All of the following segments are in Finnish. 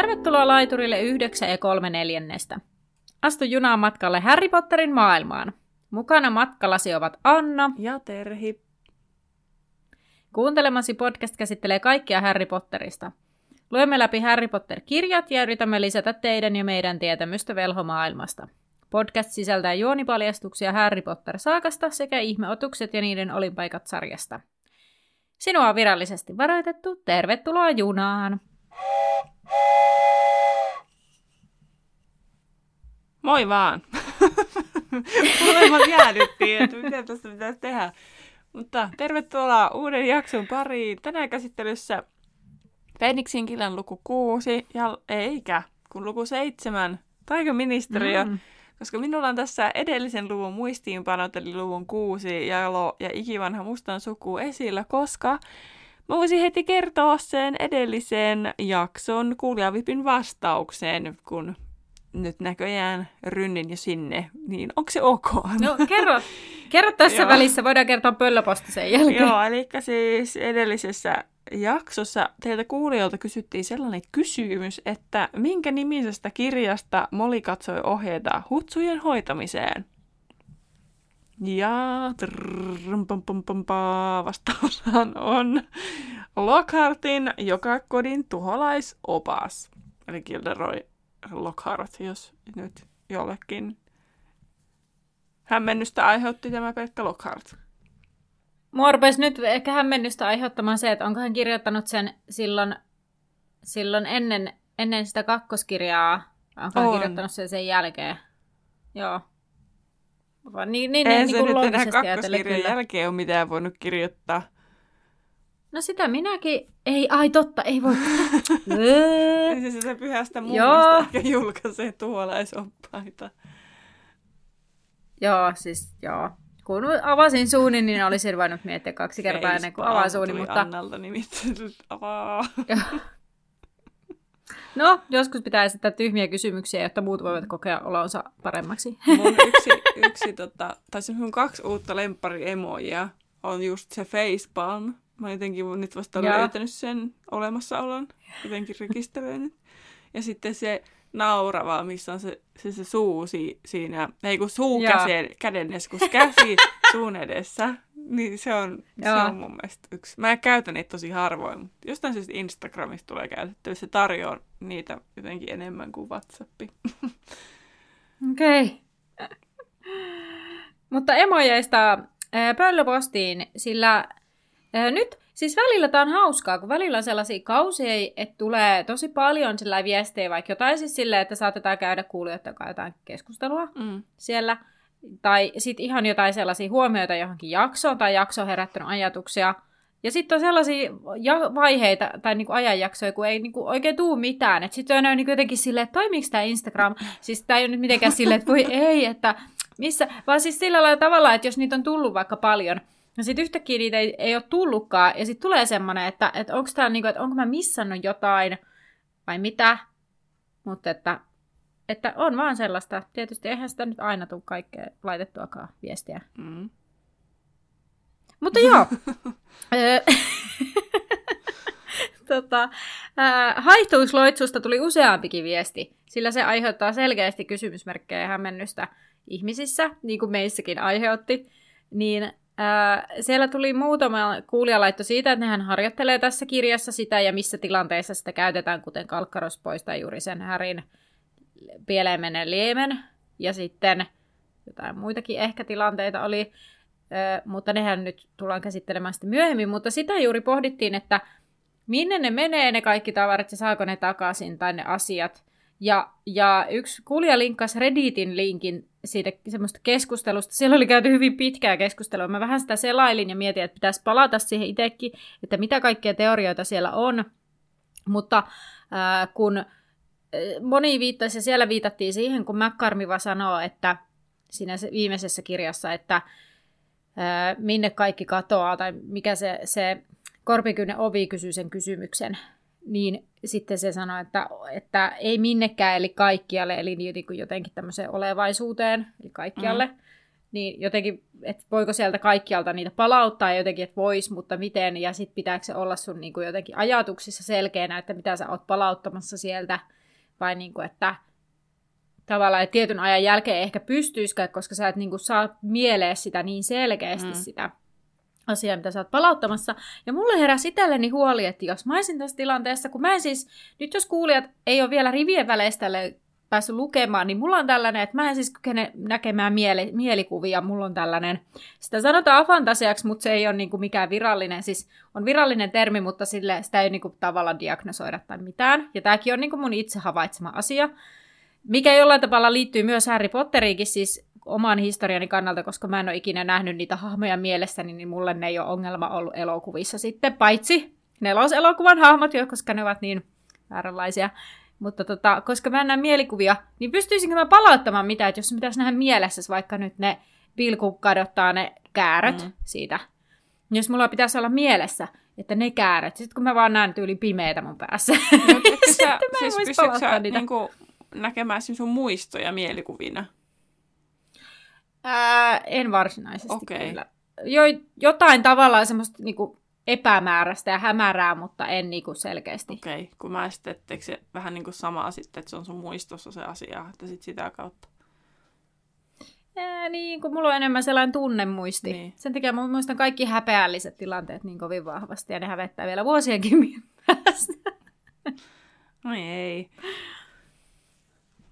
Tervetuloa laiturille 9 3/4. Astu junaan matkalle Harry Potterin maailmaan. Mukana matkallasi ovat Anna ja Terhi. Kuuntelemasi podcast käsittelee kaikkia Harry Potterista. Luemme läpi Harry Potter-kirjat ja yritämme lisätä teidän ja meidän tietämystä velhomaailmasta. Podcast sisältää juonipaljastuksia Harry Potter-saakasta sekä ihmeotukset ja niiden olinpaikat sarjasta. Sinua on virallisesti varoitettu. Tervetuloa junaan! Moi vaan! Molemmat jäädyttiin, että mitä tästä pitäisi tehdä. Mutta tervetuloa uuden jakson pariin. Tänään käsittelyssä Phoenixin killan luku 6, kun luku 7, taikaministeriö. Koska minulla on tässä edellisen luvun muistiinpanot, eli luvun 6, Jalo ja ikivanha mustan suku esillä, koska mä voisin heti kertoa sen edellisen jakson kuulijavipin vastaukseen, kun nyt näköjään rynnin jo sinne, niin onko se ok? No kerro tässä välissä, voidaan kertoa pöllöposti sen jälkeen. Joo, eli siis edellisessä jaksossa teiltä kuulijoilta kysyttiin sellainen kysymys, että minkä nimisestä kirjasta Molly katsoi ohjeita hutsujen hoitamiseen? Ja vastaushan on Lockhartin Joka kodin tuholaisopas. Eli Gilderoy Lockhart, jos nyt jollekin hämmennystä aiheutti tämä pelkkä Lockhart. Mua rupesi nyt ehkä hämmennystä aiheuttamaan se, että onko hän kirjoittanut sen silloin ennen sitä kakkoskirjaa. Onko hän kirjoittanut sen jälkeen? Joo. Niin, ei se nyt enää kakkoskirjan jälkeen ole mitään voinut kirjoittaa. No sitä minäkin. Ei, totta, ei voi. Se sitä pyhästä mummista ehkä julkaisee tuholaisopaita. Joo, siis joo. Kun avasin suuni, niin olisin voinut miettiä 2 kertaa ennen kuin avaa suuni. Mutta Annalta nimittäin avaa. No, joskus pitää esittää tyhmiä kysymyksiä, jotta muut voivat kokea olonsa paremmaksi. Mun kaksi uutta lemppari-emojia on just se facepalm. Mä jotenkin nyt vasta löytänyt sen olemassaolon, jotenkin rekisteröinyt. Ja sitten se nauravaa, missä on se suu siinä, ei kun suu käsi suun edessä, niin se on mun mielestä yksi. Mä käytän niitä tosi harvoin, mutta jostain syystä Instagramista tulee käytettävissä, se tarjoaa niitä jotenkin enemmän kuin WhatsAppi. Okei. Okay. Mutta emojeista pöllöpostiin, sillä nyt siis välillä tää on hauskaa, kun välillä on sellaisia kausia, että tulee tosi paljon sellaisia viestejä, vaikka jotain siis silleen, että saatetaan käydä kuulijoiden kanssa jotain keskustelua siellä. Tai sitten ihan jotain sellaisia huomioita johonkin jaksoon, tai jakso on herättänyt ajatuksia. Ja sitten on sellaisia vaiheita, tai niinku ajanjaksoja, kun ei niinku oikein tuu mitään. Että sitten on niinku jotenkin silleen, että toimiiko tämä Instagram? Siis tämä ei ole nyt mitenkään silleen, että voi ei, että missä? Vaan siis sillä lailla tavalla, että jos niitä on tullut vaikka paljon, ja sitten yhtäkkiä niitä ei ole tullutkaan, ja sitten tulee semmoinen, että onko tämä niinku, että onko mä missannut jotain, vai mitä? Mutta että on vaan sellaista. Tietysti eihän sitä nyt aina tule kaikkea laitettuakaan viestiä. Mm. Mutta joo. Haihtuisloitsusta tuli useampikin viesti, sillä se aiheuttaa selkeästi kysymysmerkkejä ja hämmennystä ihmisissä, niin kuin meissäkin aiheutti. Niin siellä tuli muutama kuulija laitto siitä, että hän harjoittelee tässä kirjassa sitä ja missä tilanteissa sitä käytetään, kuten Kalkkaros poistaa juuri sen Härin pieleen menen liemen. Ja sitten jotain muitakin ehkä tilanteita oli, mutta nehän nyt tullaan käsittelemään sitten myöhemmin. Mutta sitä juuri pohdittiin, että minne ne menee ne kaikki tavarat ja saako ne takaisin tai ne asiat. Ja yksi kuulija linkkasi Redditin linkin siitä semmoista keskustelusta. Siellä oli käyty hyvin pitkää keskustelua. Mä vähän sitä selailin ja mietin, että pitäisi palata siihen itsekin, että mitä kaikkia teorioita siellä on. Mutta kun moni viittasi ja siellä viitattiin siihen, kun McCormiva sanoo, että siinä viimeisessä kirjassa, että minne kaikki katoaa, tai mikä se Korpikynen ovi kysyy sen kysymyksen, niin sitten se sanoi, että ei minnekään, eli kaikkialle, eli jotenkin tämmöiseen olevaisuuteen, eli kaikkialle. Niin jotenkin, että voiko sieltä kaikkialta niitä palauttaa jotenkin, että vois, mutta miten, ja sitten pitääkö se olla sun niin kuin jotenkin ajatuksissa selkeänä, että mitä sä oot palauttamassa sieltä, vai niin kuin, että tavallaan että tietyn ajan jälkeen ehkä pystyisikään, koska sä et niin kuin saa mieleen sitä niin selkeästi sitä asiaa, mitä sä oot palauttamassa. Ja mulle heräsi itselleni huoli, että jos mä olisin tässä tilanteessa, kun mä en siis, nyt jos kuulijat ei ole vielä rivien väleistä päässyt lukemaan, niin mulla on tällainen, että mä en siis kykene näkemään mielikuvia, mulla on tällainen, sitä sanotaan afantasiaksi, mutta se ei ole niinku mikään virallinen, siis on virallinen termi, mutta sille sitä ei niinku tavallaan diagnosoida tai mitään, ja tääkin on niinku mun itse havaitsema asia, mikä jollain tavalla liittyy myös Harry Potteriinkin, siis oman historiani kannalta, koska mä en ole ikinä nähnyt niitä hahmoja mielessäni, niin mulle ne ei ole ongelma ollut elokuvissa sitten, paitsi neloselokuvan hahmot, koska ne ovat niin vääränlaisia. Mutta koska mä en näe mielikuvia, niin pystyisinkö mä palauttamaan mitään, että jos se pitäisi nähdä mielessäsi, vaikka nyt ne pilku kadottaa ne kääröt siitä. Jos mulla pitäisi olla mielessä, että ne kääröt, sitten kun mä vaan näen tyyli pimeätä mun päässä, no, sitten mä en voisi palauttaa niitä. Niinku näkemään sun muistoja mielikuvina? En varsinaisesti kyllä. Jotain tavallaan semmoista niinku epämääräistä ja hämärää, mutta en niinku selkeästi. Okei, kun mä sitten, etteikö se vähän niinku samaa sitten, että se on sun muistossa se asia, että sit sitä kautta. Niin, kun mulla on enemmän sellainen tunnemuisti. Niin. Sen takia mä muistan kaikki häpeälliset tilanteet niin kovin vahvasti, ja ne hävettää vielä vuosienkin päästä. No ei.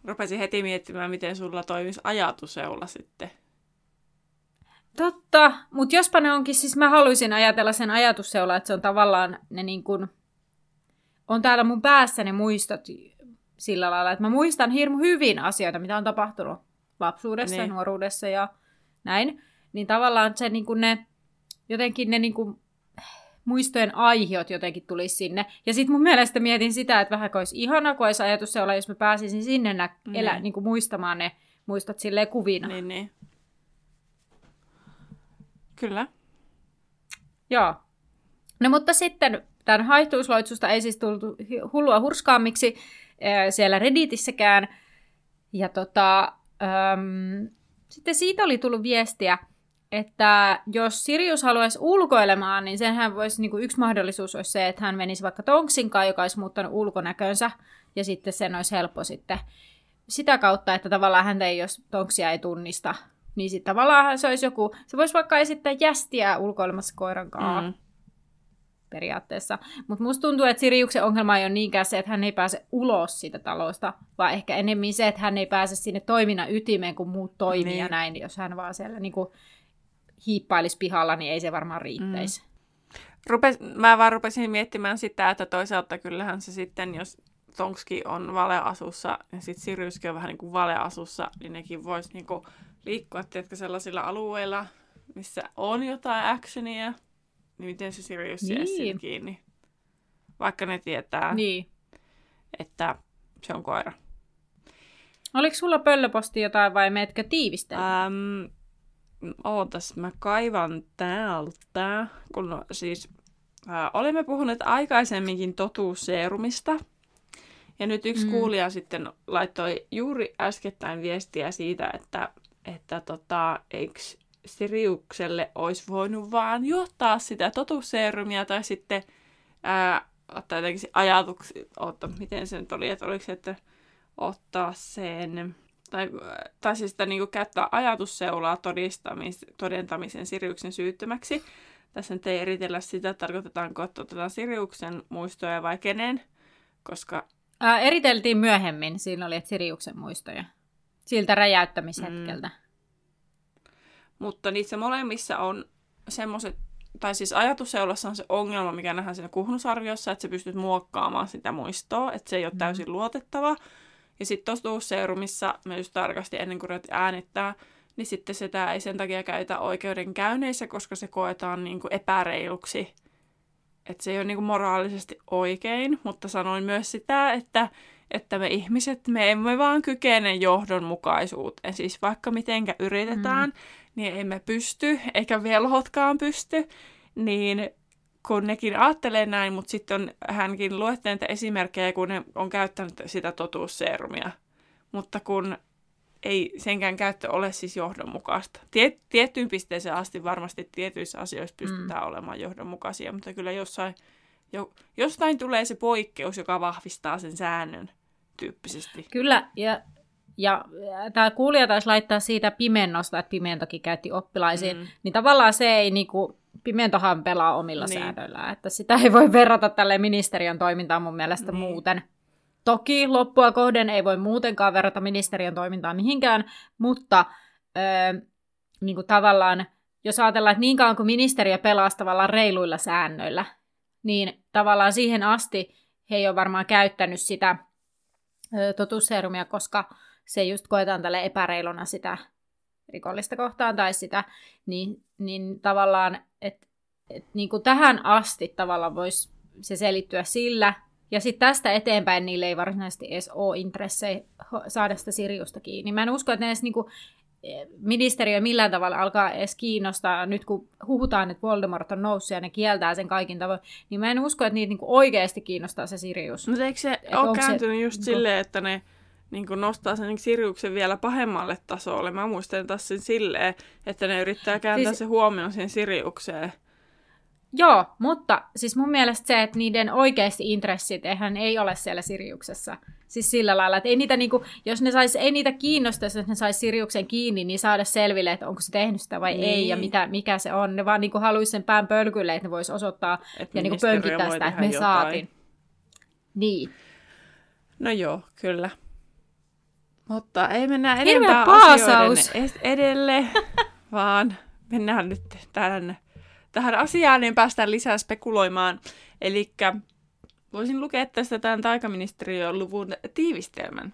Rupesin heti miettimään, miten sulla toimisi ajatusseula sitten. Totta, mutta jospa ne onkin, siis mä haluaisin ajatella sen ajatusseula, että se on tavallaan ne niin kuin, on täällä mun päässä ne muistot sillä lailla, että mä muistan hirmu hyvin asioita, mitä on tapahtunut lapsuudessa ja nuoruudessa ja näin, niin tavallaan se niin kuin ne, jotenkin ne niin kuin muistojen aiheet jotenkin tulisi sinne. Ja sit mun mielestä mietin sitä, että vähän olisi ihanaa, kun olisi ajatusseula, jos mä pääsisin sinne niin kuin muistamaan ne muistot silleen kuvina. Niin. Kyllä. Joo. No mutta sitten tämän haihtuusloitsusta ei siis tultu hullua hurskaammiksi siellä Redditissäkään. Ja sitten siitä oli tullut viestiä, että jos Sirius haluaisi ulkoilemaan, niin senhän voisi, niin kuin yksi mahdollisuus olisi se, että hän menisi vaikka Tonksinkaan, joka olisi muuttanut ulkonäkönsä, ja sitten sen olisi helppo sitten sitä kautta, että tavallaan häntä ei, jos Tonksia ei tunnista, niin sitten tavallaan se olisi joku, se voisi vaikka esittää jästiä ulkoilemassa koiran kanssa periaatteessa. Mutta musta tuntuu, että Siriuksen ongelma ei ole niinkään se, että hän ei pääse ulos siitä talosta, vaan ehkä enemmän se, että hän ei pääse sinne toiminnan ytimeen, kun muut toimii ja näin. Jos hän vaan siellä niin kuin hiippailisi pihalla, niin ei se varmaan riittäisi. Mä vaan rupesin miettimään sitä, että toisaalta kyllähän se sitten, jos Tonkskin on valeasussa ja sitten Siriuskin on vähän niin kuin valeasussa, niin nekin voisi niin kuin liikkua, tiedätkö, sellaisilla alueilla, missä on jotain actionia, niin miten se Sirius jäisi sinne kiinni? Vaikka ne tietää, että se on koira. Oliko sulla pöllöposti jotain vai meetkö tiivistellä? Ootas, mä kaivan täältä. Kun siis olemme puhuneet aikaisemminkin totuusseerumista. Ja nyt yksi kuulija sitten laittoi juuri äskettäin viestiä siitä, että eikö Siriukselle olisi voinut vaan johtaa sitä totuusseerumia tai sitten ottaa jotenkin se ajatuksi, miten se nyt oli, että oliko se, että ottaa sen, tai siis sitä niin kuin käyttää ajatusseulaa todentamisen Siriuksen syyttömäksi. Tässä nyt ei eritellä sitä, tarkoitetaanko, että otetaan Siriuksen muistoja vai kenen, koska eriteltiin myöhemmin, siinä oli, että Siriuksen muistoja. Siltä räjäyttämishetkeltä. Mutta niissä molemmissa on semmoiset, tai siis ajatusseulassa on se ongelma, mikä nähdään siinä kuhnusarviossa, että sä pystyt muokkaamaan sitä muistoa, että se ei ole täysin luotettava. Ja sitten totuusseerumissa, mä just tarkasti ennen kuin ruvetaan äänittää, niin sitten sitä ei sen takia käytä oikeudenkäynneissä, koska se koetaan niin kuin epäreiluksi. Että se ei ole niin kuin moraalisesti oikein, mutta sanoin myös sitä, että me ihmiset, me emme vaan kykene johdonmukaisuuteen. Siis vaikka mitenkä yritetään, niin emme pysty, eikä velhotkaan pysty, niin kun nekin ajattelee näin, mutta sitten hänkin luettelee näitä esimerkkejä, kun ne on käyttänyt sitä totuusseerumia. Mutta kun ei senkään käyttö ole siis johdonmukaista. Tiettyyn pisteeseen asti varmasti tietyissä asioissa pystytään olemaan johdonmukaisia, mutta kyllä jostain tulee se poikkeus, joka vahvistaa sen säännön tyyppisesti. Kyllä, ja tämä kuulija taisi laittaa siitä pimennosta, että pimentokin käytti oppilaisiin, niin tavallaan se ei niinku... Pimentohan pelaa omilla säädöillä, että sitä ei voi verrata tälle ministeriön toimintaan mun mielestä muuten. Toki loppua kohden ei voi muutenkaan verrata ministeriön toimintaan mihinkään, mutta niin kuin tavallaan, jos ajatellaan, että niin kauan kuin ministeriö pelaa tavallaan reiluilla säännöillä, niin tavallaan siihen asti he ei ole varmaan käyttänyt sitä totuusseerumia, koska se just koetaan tälle epäreiluna sitä rikollista kohtaan tai sitä, niin tavallaan, että niin kuin tähän asti tavallaan voisi se selittyä sillä, ja sitten tästä eteenpäin niille ei varsinaisesti edes ole intressejä saada sitä Siriusta kiinni. Mä en usko, että edes niin kuin ministeriö millään tavalla alkaa edes kiinnostaa, nyt kun huhutaan, että Voldemort on noussut ja ne kieltää sen kaikin tavoin, niin mä en usko, että niitä niin kuin oikeasti kiinnostaa se Sirius. Mutta eikö se ole kääntynyt just silleen, että ne... Niin kun nostaa sen Siriuksen vielä pahemmalle tasolle. Mä muistan taas sen silleen, että ne yrittää kääntää siis... se huomioon sen Siriukseen. Joo, mutta siis mun mielestä se, että niiden oikeasti intressit eihän ei ole siellä Siriuksessa. Siis sillä lailla, että ei niitä niinku, jos ne sais, ei niitä kiinnostaisi, että ne sais Siriuksen kiinni, niin saada selville, että onko se tehnyt sitä vai ei ja mikä se on. Ne vaan niinku haluaisi sen pään pölkylle, että ne vois osoittaa et ja niinku pönkittää sitä, että me jotain. Saatiin. Niin. No joo, kyllä. Mutta ei mennä enempää asioiden edelle, vaan mennään nyt tähän asiaan, niin päästään lisää spekuloimaan. Eli voisin lukea tästä tämän taikaministeriön luvun tiivistelmän.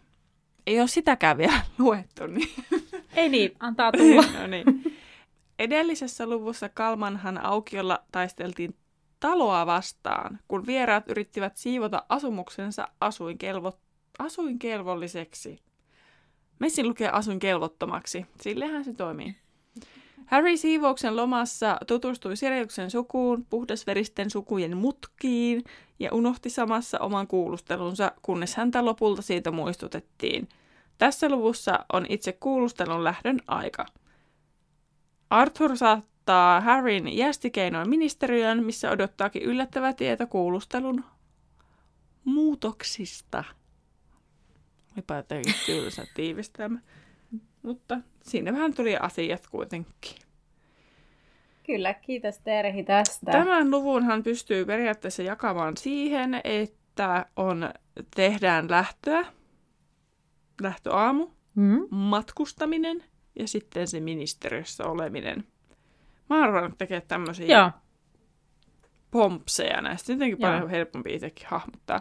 Ei ole sitäkään vielä luettu. Niin. Ei niin, antaa tulla. No niin. Edellisessä luvussa Kalmanhan aukiolla taisteltiin taloa vastaan, kun vieraat yrittivät siivota asumuksensa asuinkelvolliseksi. Messin lukee asuinkelvottomaksi. Sillehän se toimii. Harry siivouksen lomassa tutustui Siriuksen sukuun, puhdasveristen sukujen mutkiin ja unohti samassa oman kuulustelunsa, kunnes häntä lopulta siitä muistutettiin. Tässä luvussa on itse kuulustelun lähdön aika. Arthur saattaa Harryn jästikeinoin ministeriön, missä odottaakin yllättävä tieto kuulustelun muutoksista. Olipa jotenkin tylsä tiivistelmä. Mutta siinä vähän tuli asiat kuitenkin. Kyllä, kiitos Terhi tästä. Tämän luvunhan pystyy periaatteessa jakamaan siihen, että tehdään lähtöä, lähtöaamu, matkustaminen ja sitten se ministeriössä oleminen. Mä oon ruvennut tekemään tämmöisiä pompseja näistä. Jotenkin paljon helpompi itsekin hahmottaa.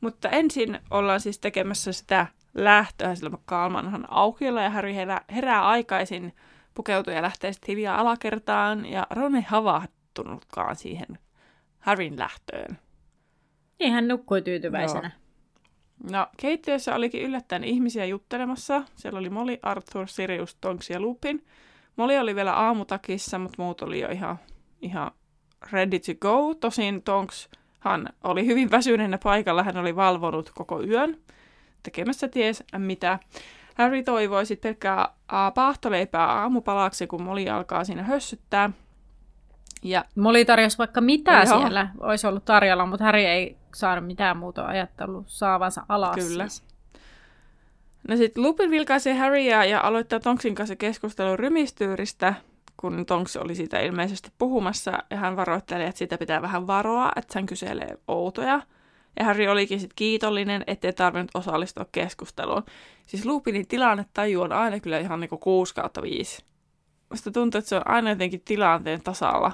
Mutta ensin ollaan siis tekemässä sitä lähtöä, sillä Kalmanhan aukiolla ja Harry herää aikaisin, pukeutuu ja lähtee sitten hiljaa alakertaan, ja Ron ei havahtunutkaan siihen Harryn lähtöön. Niin, hän nukkui tyytyväisenä. Joo. No, keittiössä olikin yllättäen ihmisiä juttelemassa. Siellä oli Molly, Arthur, Sirius, Tonks ja Lupin. Molly oli vielä aamutakissa, mutta muut oli jo ihan ready to go. Tosin Tonks... Hän oli hyvin väsyneenä paikalla, hän oli valvonut koko yön, tekemässä ties mitä. Harry toivoi sitten pelkkää paahtoleipää aamupalaksi, kun Molly alkaa siinä hössyttää. Ja Molly tarjosi vaikka mitä siellä olisi ollut tarjolla, mutta Harry ei saanut mitään muuta ajattelua saavansa alas. Kyllä. Siis. No sitten Lupin vilkaisee Harryä ja aloittaa Tonksin kanssa keskustelun rymistyyristä, kun Tonks oli siitä ilmeisesti puhumassa, ja hän varoitteli, että sitä pitää vähän varoa, että hän kyselee outoja. Ja Harry olikin sitten kiitollinen, ettei tarvinnut osallistua keskusteluun. Siis Lupinin tilannetaju on aina kyllä ihan niinku 6/5. Musta tuntuu, että se on aina jotenkin tilanteen tasalla.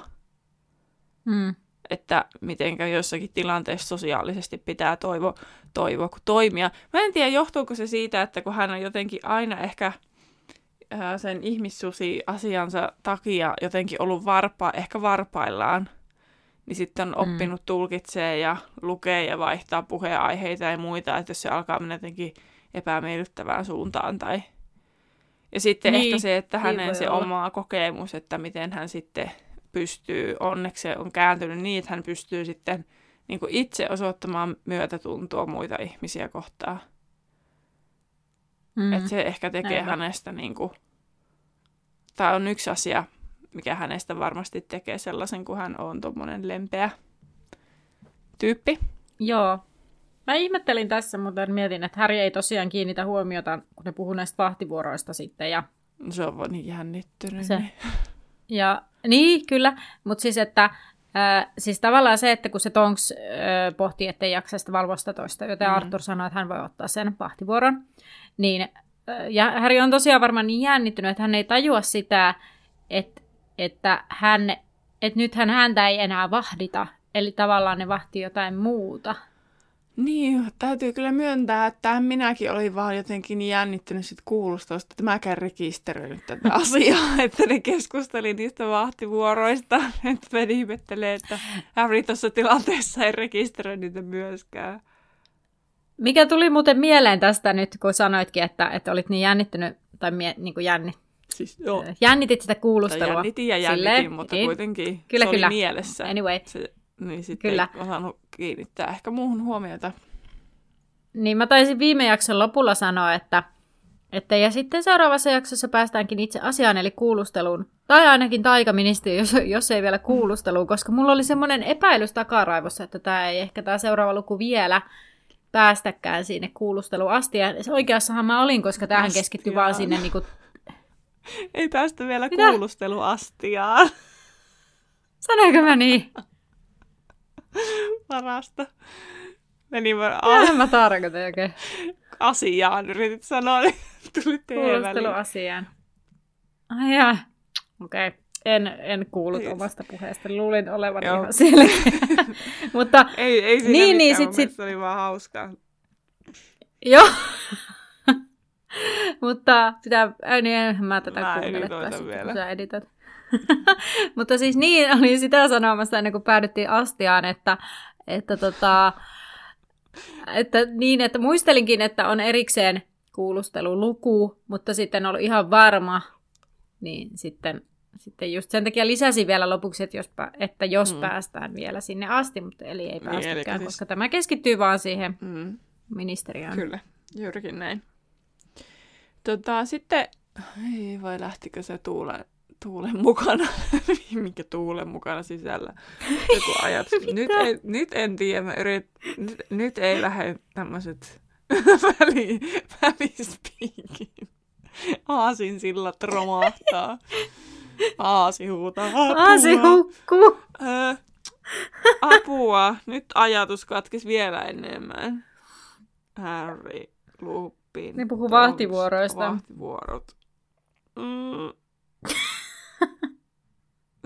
Että mitenkä jossakin tilanteessa sosiaalisesti pitää toivoa kuin toimia. Mä en tiedä, johtuuko se siitä, että kun hän on jotenkin aina ehkä... sen ihmissusi-asiansa takia jotenkin ollut varpaillaan, niin sitten on oppinut tulkitsee ja lukee ja vaihtaa puheenaiheita ja muita, että jos se alkaa mennä jotenkin epämiellyttävään suuntaan. Tai... Ja sitten niin, ehkä se, että hänen se oma kokemus, että miten hän sitten pystyy, onneksi se on kääntynyt niin, että hän pystyy sitten niin kuin itse osoittamaan myötätuntoa muita ihmisiä kohtaan. Että se ehkä tekee hänestä niinku... Tämä on yksi asia, mikä hänestä varmasti tekee sellaisen, kun hän on tommonen lempeä tyyppi. Joo. Mä ihmettelin tässä, mutta mietin, että Harry ei tosiaan kiinnitä huomiota, kun ne puhuu näistä vahtivuoroista sitten. Ja... Se on vaan niin jännittynyt. Se... Ja... Niin, kyllä. Mutta siis, että... siis tavallaan se, että kun se Tonks pohtii, ettei jaksa sitä valvoa sitä toista, joten Arthur sanoi, että hän voi ottaa sen vahtivuoron, niin ja Harry on tosiaan varmaan niin jännittynyt, että hän ei tajua sitä, että nythän häntä ei enää vahdita, eli tavallaan ne vahtii jotain muuta. Niin, täytyy kyllä myöntää, että minäkin olin vaan jotenkin jännittynyt sit kuulustosta, että mäkään rekisteröin tätä asiaa, että ne keskusteli niistä vahtivuoroista, että mä ihmettelee, että Harry tuossa tilanteessa ei rekisteröi niitä myöskään. Mikä tuli muuten mieleen tästä nyt, kun sanoitkin, että olit niin jännittynyt, tai niin kuin siis, jännitit sitä kuulustelua. Tai jännitin ja jännitin, silleen, mutta niin. Kuitenkin kyllä, se kyllä. Oli mielessä. Anyway. Se, niin sitten kyllä. Ei osannut kiinnittää ehkä muuhun huomiota. Niin mä taisin viime jakson lopulla sanoa, että ja sitten seuraavassa jaksossa päästäänkin itse asiaan, eli kuulusteluun. Tai ainakin taikaministeri, jos ei vielä kuulusteluun, koska mulla oli semmoinen epäilys takaraivossa, että tämä ei ehkä tämä seuraava luku vielä päästäkään sinne kuulusteluun asti. Ja oikeassahan mä olin, koska tämähän keskittyi vaan sinne niin kuin... Ei päästä vielä kuulusteluastiaan. Sanoinko mä niin? Parasta. Meni varmaan... Mä tarkoitan oikein. Asiaan yritit sanoa, niin tuli teeväliin. Kuulusteluasiaan. Ai jaa. Okei. Okay. En kuullut omasta puheesta. Luulin olevan ihan selkeä. Mutta... Ei siinä niin, mitään. Mun mielestä oli vaan hauskaa. Joo. Mutta pitää... Niin, mä tätä kuunnellettua vielä, kun sä edität. Mutta siis niin oli sitä sanomassa ennen kuin päädyttiin astiaan, että niin, että muistelinkin, että on erikseen kuulusteluluku, mutta sitten ollut ihan varma, niin sitten just sen takia lisäsin vielä lopuksi, että jos päästään vielä sinne asti, mutta eli ei päästäkään, niin, koska siis... tämä keskittyy vaan siihen ministeriöön. Kyllä, juurikin näin. Sitten, ei vai lähtikö se tuulen mukana. Mikä tuulen mukana sisällä? Joku ajatus. Nyt en tiedä. Nyt ei lähde tämmöiset välispiikin. Aasinsillat romahtaa. Aasi huutaa. Apua. Aasi hukkuu. Apua. Nyt ajatus katkesi vielä enemmän. Harry, Lupin. Ne puhuu vahtivuoroista. Vahtivuorot.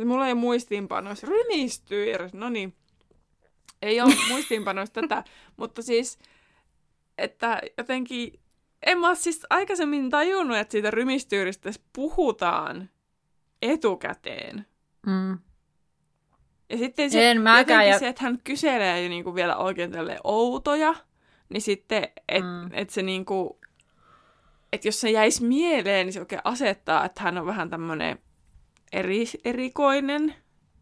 Mulla ei muistiinpanoissa rymistyy eräs, no niin, ei ole muistiinpanoissa tätä, mutta siis, että jotenkin, en mä siis aikaisemmin tajunnut, että siitä rymistyyristä puhutaan etukäteen. Mm. Ja sitten se, se, että hän kyselee jo niinku vielä oikein tälleen outoja, niin sitten, että et se niinku, että jos se jäisi mieleen, niin se oikein asettaa, että hän on vähän tämmöinen erikoinen,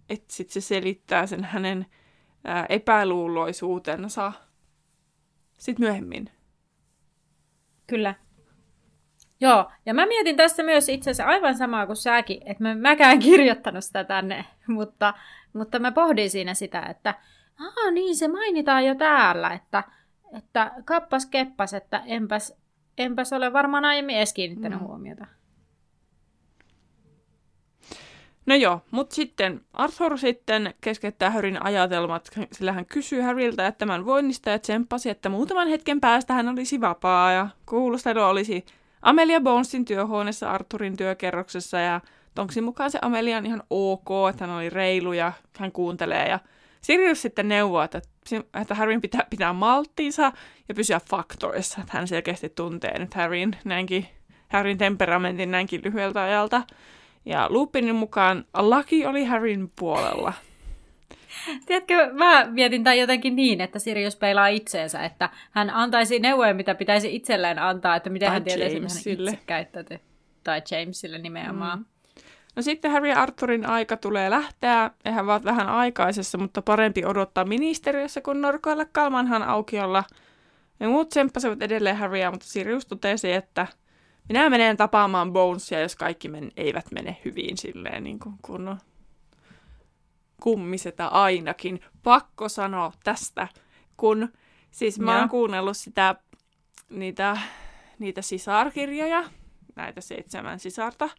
että sitten se selittää sen hänen epäluuloisuutensa sitten myöhemmin. Kyllä. Joo, ja mä mietin tässä myös itse asiassa aivan samaa kuin säkin, että mäkään kirjoittanut sitä tänne, mutta mä pohdin siinä sitä, että niin se mainitaan jo täällä, että kappas keppas, että enpäs ole varmaan aiemmin edes kiinnittänyt huomiota. No joo, mutta sitten Arthur sitten keskeyttää Harryn ajatelmat, sillä hän kysyy Harryltä tämän voinnista ja tsemppasi, että muutaman hetken päästä hän olisi vapaa ja kuulustelu olisi Amelia Bonesin työhuoneessa Arthurin työkerroksessa ja Tonksin mukaan se Amelia on ihan ok, että hän oli reilu ja hän kuuntelee ja Sirius sitten neuvoo, että Harryn pitää malttinsa ja pysyä faktoissa, että hän selkeästi tuntee nyt Harryn temperamentin näinkin lyhyeltä ajalta. Ja Lupinin mukaan laki oli Harryn puolella. Tiedätkö, mä mietin tämän jotenkin niin, että Sirius peilaa itseensä, että hän antaisi neuvoja, mitä pitäisi itselleen antaa, että miten hän tietäisi, mitä hän itse käyttäytyy. Tai Jamesille nimenomaan. No sitten Harry ja Arthurin aika tulee lähteä, eihän vaan vähän aikaisessa, mutta parempi odottaa ministeriössä kuin norkoilla Kalmanhan aukiolla. Ja muut tsemppasivat edelleen Harrya, mutta Sirius totesi, että minä menen tapaamaan Bonesia, jos kaikki eivät mene hyvin silleen niin kun kummisetä ainakin. Pakko sanoa tästä, kun siis mä oon kuunnellut sitä, niitä sisarkirjoja, näitä 7 sisarta,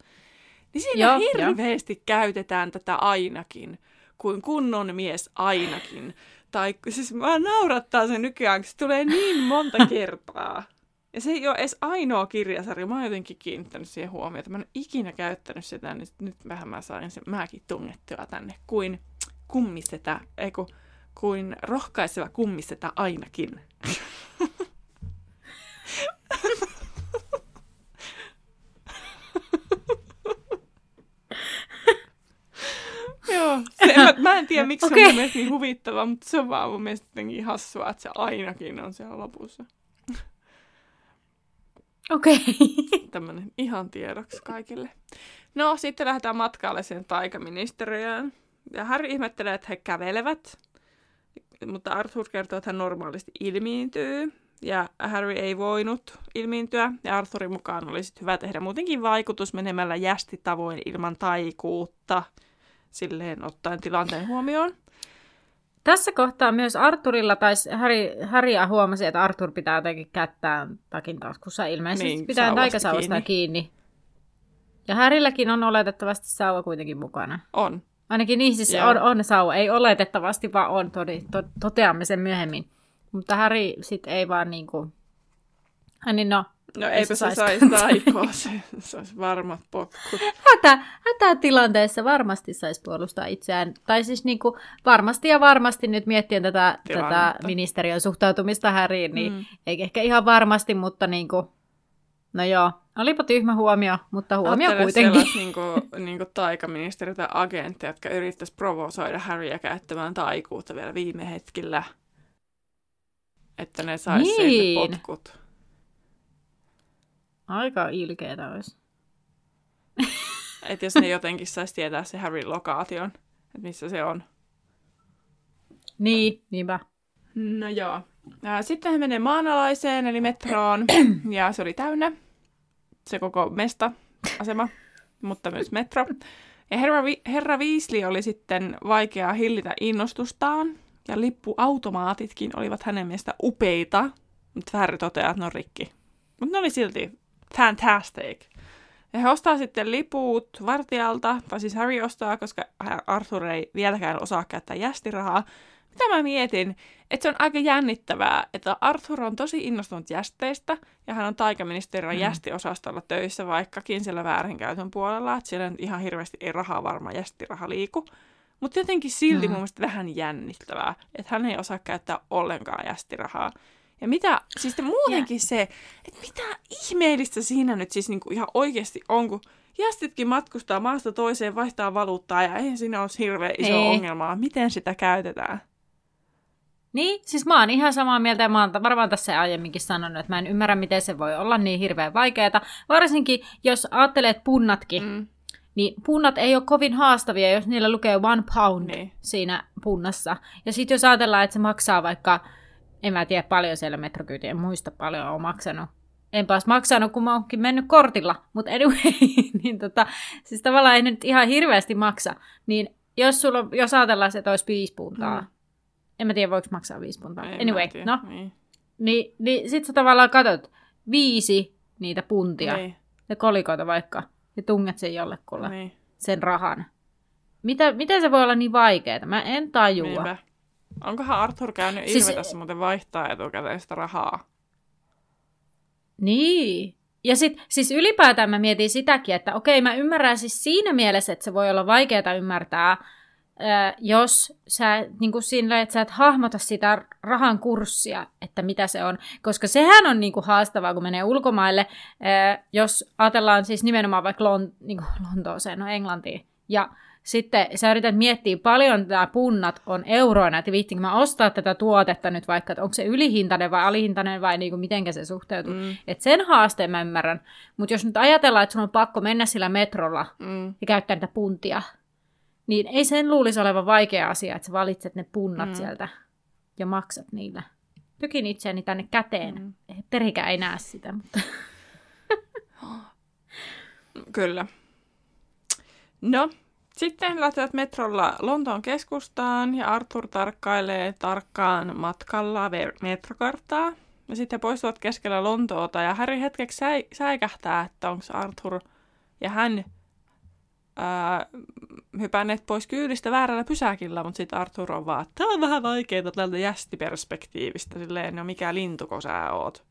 niin siinä hirveästi käytetään tätä ainakin, kuin kunnon mies ainakin. Tai siis mä naurattaa sen nykyään, kun se tulee niin monta kertaa. Ja se ei ole edes ainoa kirjasarja. Mä oon jotenkin kiinnittänyt siihen huomiota. Mä en ole ikinä käyttänyt sitä, niin nyt vähän mä sain sen mäkin tungettua tänne. Kuin kummisetä, kuin rohkaiseva kummisetä ainakin. Joo, mä en tiedä, miksi se on mun mielestä niin huvittavaa, mutta se on vaan mun mielestä jotenkin hassua, että se ainakin on siellä lopussa. Okei. Tämmönen ihan tiedoksi kaikille. No, sitten lähdetään matkalle sen taikaministeriöön. Ja Harry ihmettelee, että he kävelevät, mutta Arthur kertoo, että hän normaalisti ilmiintyy. Ja Harry ei voinut ilmiintyä, ja Arthurin mukaan oli sitten hyvä tehdä muutenkin vaikutus menemällä jästitavoin ilman taikuutta. Silleen ottaen tilanteen huomioon. Tässä kohtaa myös Arthurilla, tai Harrya huomasi, että Arthur pitää jotenkin kättään takin taskussa ilmeisesti niin, pitää taikasauvasta kiinni. Ja Harrylläkin on oletettavasti sauva kuitenkin mukana. On. Ainakin niin siis on sauva, ei oletettavasti vaan on, toteamme sen myöhemmin. Mutta Harry sitten ei vaan niinku, No eipä se saisi taikoa, se olisi varmat potkut. Hätätilanteessa varmasti saisi puolustaa itseään. Tai siis niin kuin varmasti nyt miettien tätä ministeriön suhtautumista Harryin, niin ei ehkä ihan varmasti, mutta niin kuin, no joo, olipa tyhmä huomio, mutta huomio Ajattele kuitenkin. Ajattele sellaisia niin kuin taikaministeri tai agentteja, jotka yrittäisi provosoida Harryä käyttämään taikuutta vielä viime hetkellä, että ne saisi niin. Sinne potkut. Aika ilkeetä olisi. Että jos ne jotenkin saisi tietää se Harryn lokaation, että missä se on. Niin, niinpä. No joo. Sitten hän menee maanalaiseen, eli metroon, ja se oli täynnä. Se koko mesta-asema, mutta myös metro. Ja herra Weasley oli sitten vaikeaa hillitä innostustaan, ja lippuautomaatitkin olivat hänen mielestä upeita, mutta Harry toteaa, että ne on rikki. Mutta ne oli silti fantastic. Ja he ostaa sitten liput vartijalta, tai siis Harry ostaa, koska Arthur ei vieläkään osaa käyttää jästirahaa. Mitä mä mietin, että se on aika jännittävää, että Arthur on tosi innostunut jästeistä, ja hän on taikaministeriön jästiosastolla töissä, vaikkakin siellä väärinkäytön puolella, että siellä nyt ihan hirveästi ei rahaa varmaan jästiraha liiku. Mutta jotenkin silti mun mielestä vähän jännittävää, että hän ei osaa käyttää ollenkaan jästirahaa. Ja mitä, siis muutenkin se, että mitä ihmeellistä siinä nyt siis niinku ihan oikeasti on, kun jästitkin matkustaa maasta toiseen, vaihtaa valuuttaa ja eihän siinä ole hirveän iso ongelmaa. Miten sitä käytetään? Niin, siis mä oon ihan samaa mieltä ja mä oon varmaan tässä aiemminkin sanonut, että mä en ymmärrä, miten se voi olla niin hirveän vaikeata. Varsinkin, jos ajattelee, että punnatkin, niin punnat ei ole kovin haastavia, jos niillä lukee £1 siinä punnassa. Ja sitten jos ajatellaan, että se maksaa vaikka... En mä tiedä paljon siellä metrokyytiä, en muista paljon oon maksanut. Enpäs maksanut, kun mä oonkin mennyt kortilla, mutta niin siis tavallaan ei nyt ihan hirveästi maksa. Niin jos ajatellaan, että olisi 5 puntaa, en mä tiedä voiko maksaa 5 puntaa. En niin sit sä tavallaan katot 5 niitä puntia, ja kolikoita vaikka, ja tunget sen jollekulle, sen rahan. Miten se voi olla niin vaikeeta? Mä en tajua. Niinpä. Onkohan Arthur käynyt ilme tässä muuten vaihtaa etukäteen sitä rahaa? Niin. Ja sitten siis ylipäätään mä mietin sitäkin, että okei, mä ymmärrän siis siinä mielessä, että se voi olla vaikeaa ymmärtää, jos sä, niin kuin siinä, että sä et hahmota sitä rahan kurssia, että mitä se on. Koska sehän on niin kuin haastavaa, kun menee ulkomaille, jos ajatellaan siis nimenomaan vaikka niin kuin Lontooseen, no Englantiin. Ja sitten sä yrität miettiä, paljon nämä punnat on euroina, että viittinkö mä ostaa tätä tuotetta nyt vaikka, että onko se ylihintainen vai alihintainen vai niinku mitenkä se suhteutuu. Että sen haasteen mä ymmärrän. Mutta jos nyt ajatellaan, että sun on pakko mennä sillä metrolla ja käyttää niitä puntia, niin ei sen luulisi olevan vaikea asia, että sä valitset ne punnat sieltä ja maksat niillä. tökin itseäni tänne käteen. Terhikä ei näe sitä, mutta... Kyllä. No, sitten lähtevät metrolla Lontoon keskustaan ja Arthur tarkkailee tarkkaan matkalla metrokarttaa. Ja sitten he poistuvat keskellä Lontoota ja Harry hetkeksi säikähtää, että onko Arthur ja hän hypänneet pois kyydistä väärällä pysäkillä, mutta sitten Arthur on vaan, että tämä on vähän vaikeaa tältä jästiperspektiivistä, silleen, no mikä lintuko sä oot?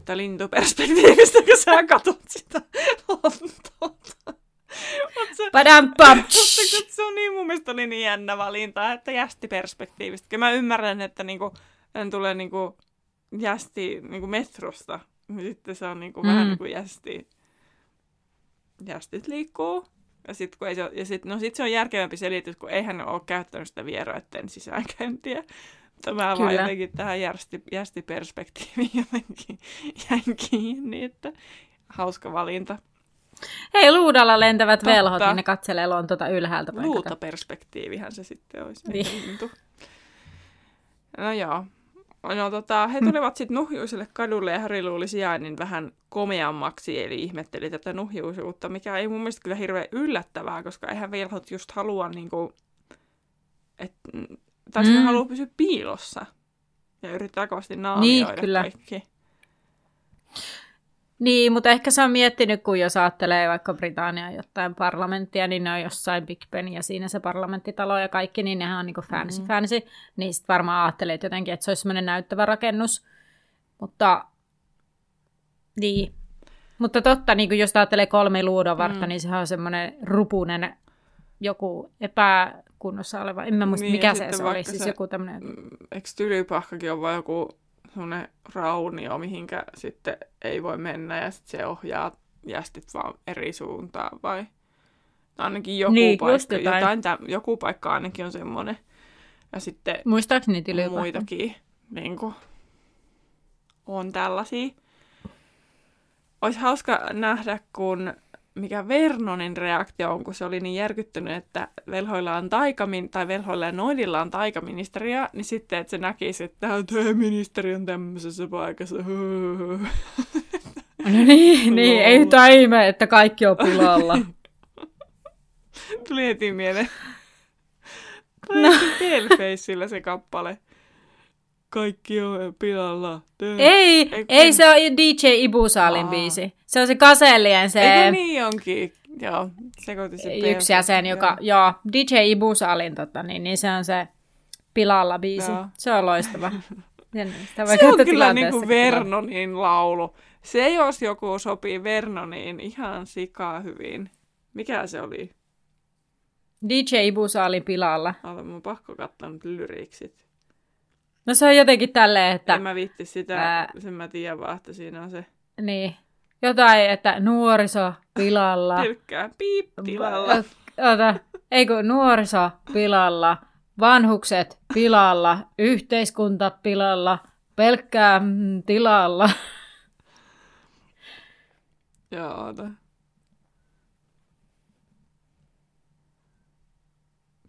Että lintuperspektiivistä, kun sä katot sitä Lontoota. Se on niin, mun mielestä oli niin jännä valinta, että jästiperspektiivistä. Kyllä mä ymmärrän, että niinku, en tule niinku jästi niinku metrosta, niin sitten se on niinku vähän niin kuin jästi. Jästit liikkuu. Ja sitten sit se on järkevämpi selitys, kun eihän ole käyttänyt sitä vieroiden sisäänkäyntiä. Tämä vaan jotenkin tähän jästiperspektiiviin jotenkin jäin kiinni, että hauska valinta. Hei, luudalla lentävät velhot, niin ne katselee Lontoota ylhäältä. Luuta perspektiivihän se sitten olisi. Niin. No joo. No, he tulivat sitten nuhjuiselle kadulle ja Harry luuli sijainnin vähän komeammaksi, eli ihmetteli tätä nuhjuisuutta, mikä ei mun mielestä kyllä hirveän yllättävää, koska eihän velhot just halua niinku, että ne haluaa pysyä piilossa ja yrittää kovasti naamioida kaikki. Niin, mutta ehkä se on miettinyt, kun jos ajattelee vaikka Britannian jotain parlamenttia, niin ne on jossain Big Ben ja siinä se parlamenttitalo ja kaikki, niin nehän on niinku fancy, niin sitten varmaan ajattelee jotenkin, että se olisi semmoinen näyttävä rakennus, mutta niin. Mutta totta, niin jos ajattelee 3 luudon vartta, niin sehän on semmoinen rupunen joku epäkunnossa oleva, en mä muista niin, mikä se oli, siis joku tämmöinen. Eikö tylypahkakin on vaan joku... semmoinen raunio, mihinkä sitten ei voi mennä ja sitten se ohjaa jästit vaan eri suuntaan vai ainakin joku niin, paikka. Joku paikka ainakin on semmoinen. Ja sitten muistaakseni muitakin niin kuin, on tällaisia. Olisi hauska nähdä, kun mikä Vernonin reaktio on, kun se oli niin järkyttynyt, että velhoilla ja noidilla on taikaministeriä, niin sitten, että se näkisi, että tämä ministeri on tämmöisessä paikassa. No niin, ei yhtään ihme, että kaikki on pilalla. Tuli heti mieleen. No. Tailfaceillä se kappale. Kaikki on pilalla. Ei, se on DJ Ibusaalin biisi. Se on se Kasellien se... Eikö niin onkin? Joo, yksi jäsen, joka... Joo, DJ Ibusaalin, niin se on se pilalla biisi. Joo. Se on loistava. Se on kyllä niin kuin Vernonin laulu. Se, jos joku sopii Vernoniin ihan sikaa hyvin. Mikä se oli? DJ Ibusaalin pilalla. Mun pakko katsoa nyt lyriiksit. No se on jotenkin tälleen, että... En mä viitti sitä, sen mä tiedän vaan, että siinä on se... Niin. Jotain, että nuoriso pilalla... Tylkkää piip tilalla. Nuoriso pilalla, vanhukset pilalla, yhteiskunta pilalla, pelkkää tilalla. Joo,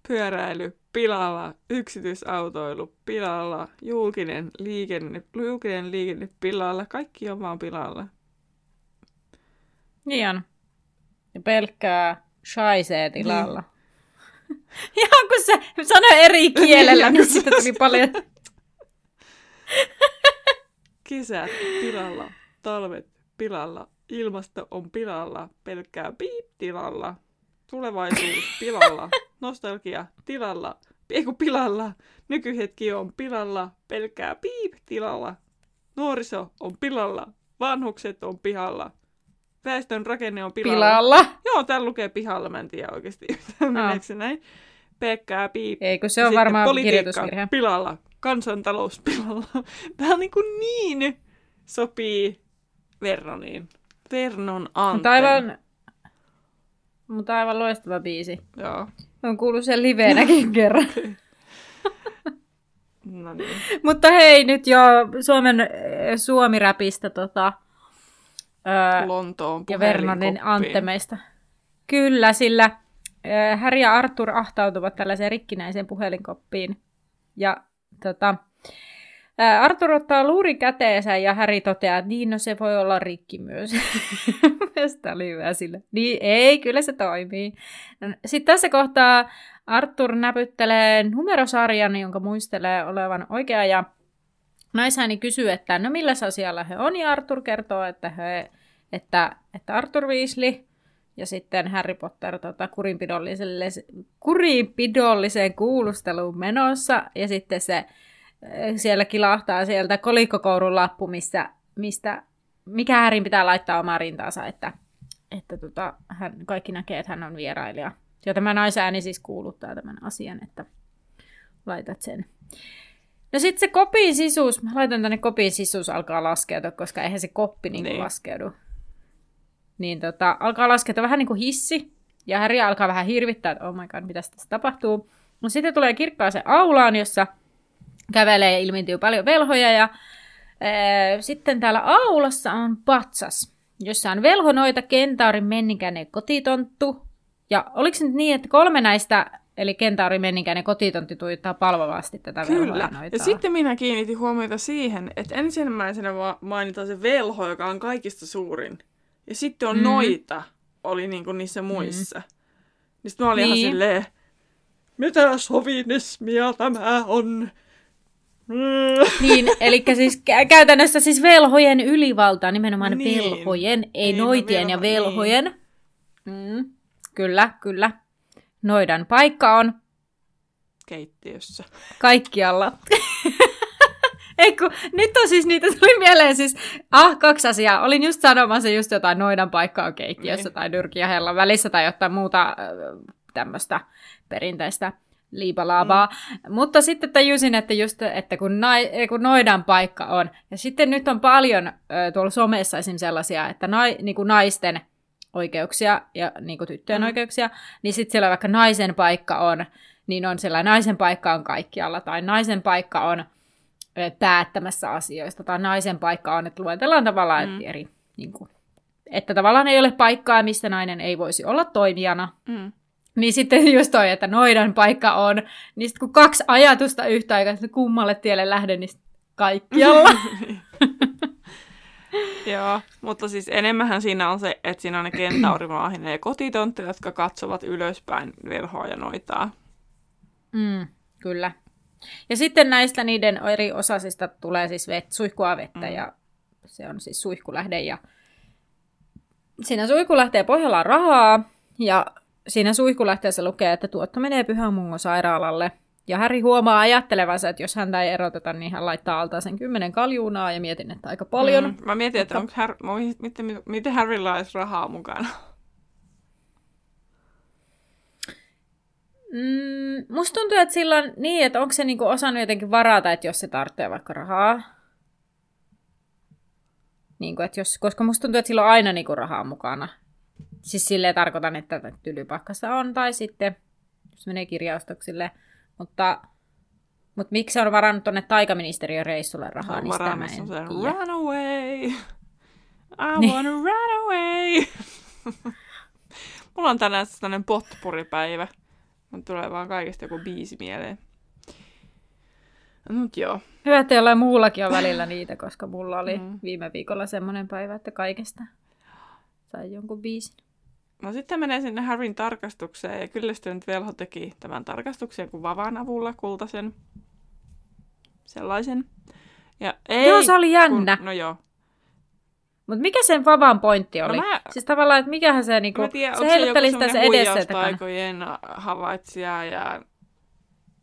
pyöräily pilalla, yksityisautoilu pilalla, julkinen liikenne pilalla, kaikki on vaan pilalla. Niin on. Ja pelkkää shaisee tilalla. Niin. Ihan kun se sanoi eri kielellä, niin sitten tuli paljon. Kesät pilalla, talvet pilalla, ilmasto on pilalla, pelkkää piip tilalla, tulevaisuus pilalla. Nostalgia tilalla, pilalla, nykyhetki on pilalla, pelkkää piip tilalla, nuoriso on pilalla, vanhukset on pihalla, väestön rakenne on pilalla. Pilalla? Joo, täällä lukee pihalla, mä en tiedä oikeasti yhtään, meneekö se näin. Pelkkää piip. Eikö se on varmaan kirjoitusvirhe. Pilalla, kansantalous pilalla. Tämä niin sopii Vernoniin. Vernon Anten. Mutta aivan loistava biisi. Joo. On kuullut sen liveenäkin kerran. No niin. Mutta hei, nyt jo Suomi-räpistä Lontoon ja Vernonin antemeista. Kyllä, sillä Harry ja Arthur ahtautuvat tällaiseen rikkinäiseen puhelinkoppiin. Ja Arthur ottaa luurin käteensä ja Harry toteaa, että niin, no se voi olla rikki myös. Tästä oli hyvä sille. Niin, ei, kyllä se toimii. Sitten tässä kohtaa Arthur näpyttelee numerosarjan, jonka muistelee olevan oikea, ja naisääni kysyy, että no milläs asialla he on, ja Arthur kertoo, että Arthur Weasley, ja sitten Harry Potter kurinpidolliseen kuulusteluun menossa, ja sitten se siellä kilahtaa sieltä kolikkokourun lappu, mikä Harryn pitää laittaa omaa rintaansa, että hän, kaikki näkee, että hän on vierailija. Ja tämä naisääni siis kuuluttaa tämän asian, että laitat sen. No sitten se kopin sisuus, mä laitan tänne kopin sisuus, alkaa laskeutua, koska eihän se koppi laskeudu. Niin alkaa laskeutua vähän niin kuin hissi, ja Harry alkaa vähän hirvittää, että oh my god, mitäs tässä tapahtuu. No sitten tulee kirkkaaseen aulaan, jossa kävelee ja ilmiintyy paljon velhoja, ja sitten täällä aulassa on patsas, jossa on velhonoita, kentaurin, menninkäinen, kotitonttu. Ja oliko se nyt niin, että 3 näistä, eli kentauri, menninkäinen, kotitontti, tuijottaa palvavasti tätä velhonoitaa? Kyllä, ja sitten minä kiinnitin huomiota siihen, että ensimmäisenä mainitaan se velho, joka on kaikista suurin. Ja sitten on noita, oli niinku niissä muissa. Niin sitten mä olin ihan silleen, mitä sovinismia tämä on? Niin, eli siis käytännössä siis velhojen ylivaltaa, nimenomaan niin, velhojen, ei niin, noitien ja velhojen. Niin. Kyllä. Noidan paikka on keittiössä. Kaikkialla. Eiku, nyt on siis niitä, tuli mieleen siis, 2 asiaa. Olin just sanomassa just jotain noidan paikkaa on keittiössä niin. Tai nyrkin ja hellan välissä tai jotain muuta tämmöistä perinteistä liipalaavaa. Mutta sitten tajusin, että, just, että kun noidan paikka on. Ja sitten nyt on paljon tuolla somessa esimerkiksi sellaisia, että niin kuin naisten oikeuksia ja niin kuin tyttöjen oikeuksia, niin sitten siellä vaikka naisen paikka on, niin on sellainen naisen paikka on kaikkialla, tai naisen paikka on päättämässä asioista, tai naisen paikka on, että luetellaan tavallaan eri, niin kuin, että tavallaan ei ole paikkaa, mistä nainen ei voisi olla toimijana. Niin sitten just toi, että noidan paikka on, niin sitten kun 2 ajatusta yhtä aikaa, että kummalle tielle lähden, niin kaikkialla. Joo, mutta siis enemmänhän siinä on se, että siinä on ne kentaurimaahin ja kotitontteja, jotka katsovat ylöspäin velhoa ja noitaa. Kyllä. Ja sitten näistä niiden eri osasista tulee siis suihkua vettä, ja se on siis suihkulähde, ja siinä suihkulähteen pohjalla on rahaa, ja siinä suihkulähteessä lukee, että tuotto menee Pyhän Mungon sairaalalle. Ja Harry huomaa ajattelevansa, että jos häntä ei eroteta, niin hän laittaa altaan sen 10 kaljuunaa, ja mietin, että aika paljon. Mä mietin, että onko miten Harrylla olisi rahaa mukana? Musta tuntuu, että sillä on niin, että onko se niinku osannut jotenkin varata, että jos se tarvitsee vaikka rahaa. Niinku, että jos, koska musta tuntuu, että sillä on aina niinku rahaa mukana. Siis silleen tarkoitan, että tylypakkassa on, tai sitten, jos menee kirjaustoksille. Mutta miksi se on varannut tuonne taikaministeriön reissulle rahaa, niin sitä mä en tiedä. Run away! I wanna run away! Mulla on tänään tällainen potpuripäivä. Mun tulee vaan kaikesta joku biisi mieleen. Mut joo. Hyvä, että jollain muullakin on välillä niitä, koska mulla oli viime viikolla semmoinen päivä, että kaikesta sai jonkun biisin. No sitten menee sinne Harryn tarkastukseen, ja kyllästynyt velho teki tämän tarkastuksen kun vavan avulla kultasen sellaisen. Ja ei, joo, se oli jännä. No joo. Mut mikä sen vavan pointti oli? No siis tavallaan, että mikähän se niinku... Mä tiedän, se heilutteli sitä se edessä takana. Huijaustaikojen havaitsija ja...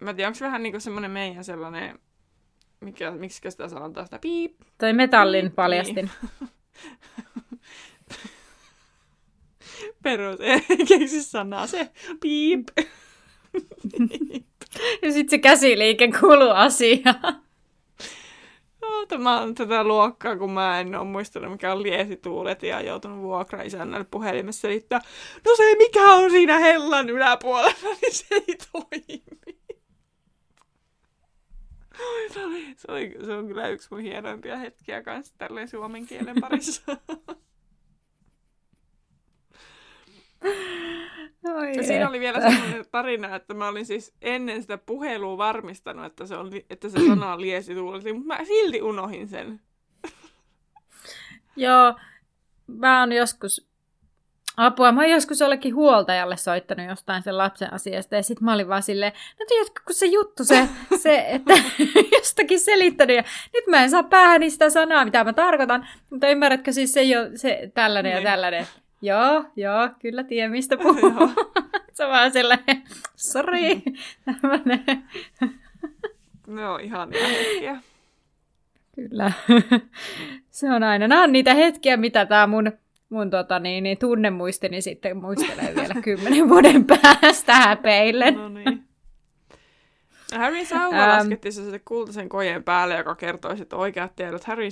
Mä tiedän, onko vähän niinku semmonen meidän sellainen... Miksikä sitä sanotaan sitä? Piip. Toi metallin piip, paljastin. Piip. Perus, ei keksi sanaa, se piip. Ja sitten se käsiliike kuuluu asiaan. Tämä on tätä luokkaa, kun mä en ole muistanut, mikä on liesituulet ja joutunut vuokraisännälle puhelimessa selittää. No se, mikä on siinä hellan yläpuolella, niin se ei toimi. Se on kyllä yksi mun hienoimpia hetkiä kanssa tälleen suomen kielen parissa. No Ja siinä oli vielä sellainen tarina, että mä olin siis ennen sitä puhelua varmistanut, että se sana liesi tuulesi, mutta mä silti unohin sen. Joo, mä oon joskus, apua, mä oon joskus jollekin huoltajalle soittanut jostain sen lapsen asiasta, ja sit mä olin vaan silleen, no tiedätkö, kun se juttu, se että jostakin selittänyt, ja nyt mä en saa päähän sitä sanaa, mitä mä tarkoitan, mutta ymmärrätkö siis se tällainen niin. Ja tällainen. Joo, kyllä tiedän, mistä puhuu. Se on vaan sellainen, sori, tämmönen. No, ihania hetkiä. Kyllä. Se on aina. Nämä on niitä hetkiä, mitä tämä mun tunnemuistini sitten muistelee vielä 10 vuoden päästä häpeille. No niin. Harryn sauva laskettiin se kultaisen kojen päälle, joka kertoi sitten oikeat tiedot Harryn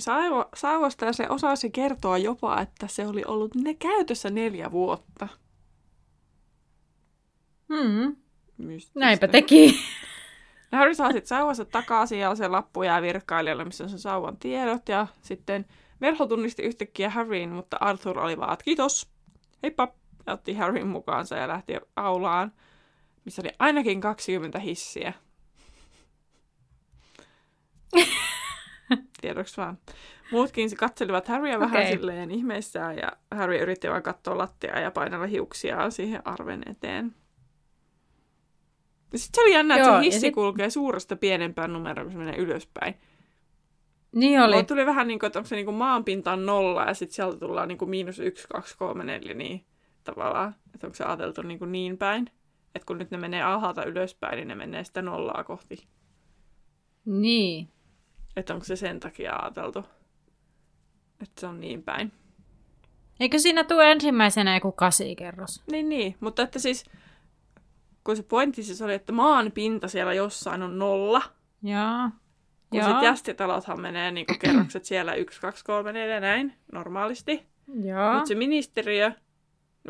sauvasta, ja se osasi kertoa jopa, että se oli ollut käytössä 4 vuotta. Mystistä. Näinpä teki. Harry saa sitten sauvansa takaisin, ja se lappu jää virkkailijalle, missä on sen sauvan tiedot, ja sitten Verho tunnisti yhtäkkiä Harryn, mutta Arthur oli vaan, kiitos, heippa, ja otti Harryn mukaansa ja lähti aulaan, missä oli ainakin 20 hissiä. Tiedoksi vaan. Muutkin katselivat Harryä vähän silleen ihmeissään, ja Harry yritti vaan katsoa lattiaa ja painella hiuksiaan siihen arven eteen. Sitten se oli jännä, että se hissi kulkee suuresta pienempään numeroon, kun se menee ylöspäin. Niin oli. Tuli vähän niin kuin, että onko se niin kuin maanpintaan 0, ja sitten sieltä tullaan niin kuin -1, 2, 3, 4, niin tavallaan, että onko se ajateltu niin päin. Että kun nyt ne menee alhaalta ylöspäin, niin ne menee sitä 0 kohti. Niin. Että onko se sen takia ajateltu, että se on niin päin. Eikö siinä tule ensimmäisenä joku 8-kerros? Niin, mutta että siis... Kun se pointti siis oli, että maan pinta siellä jossain on 0. Jaa. Kun sitten jästitalothan menee niin kuin kerrokset siellä 1, 2, 3, 4 näin normaalisti. Jaa. Mutta se ministeriö,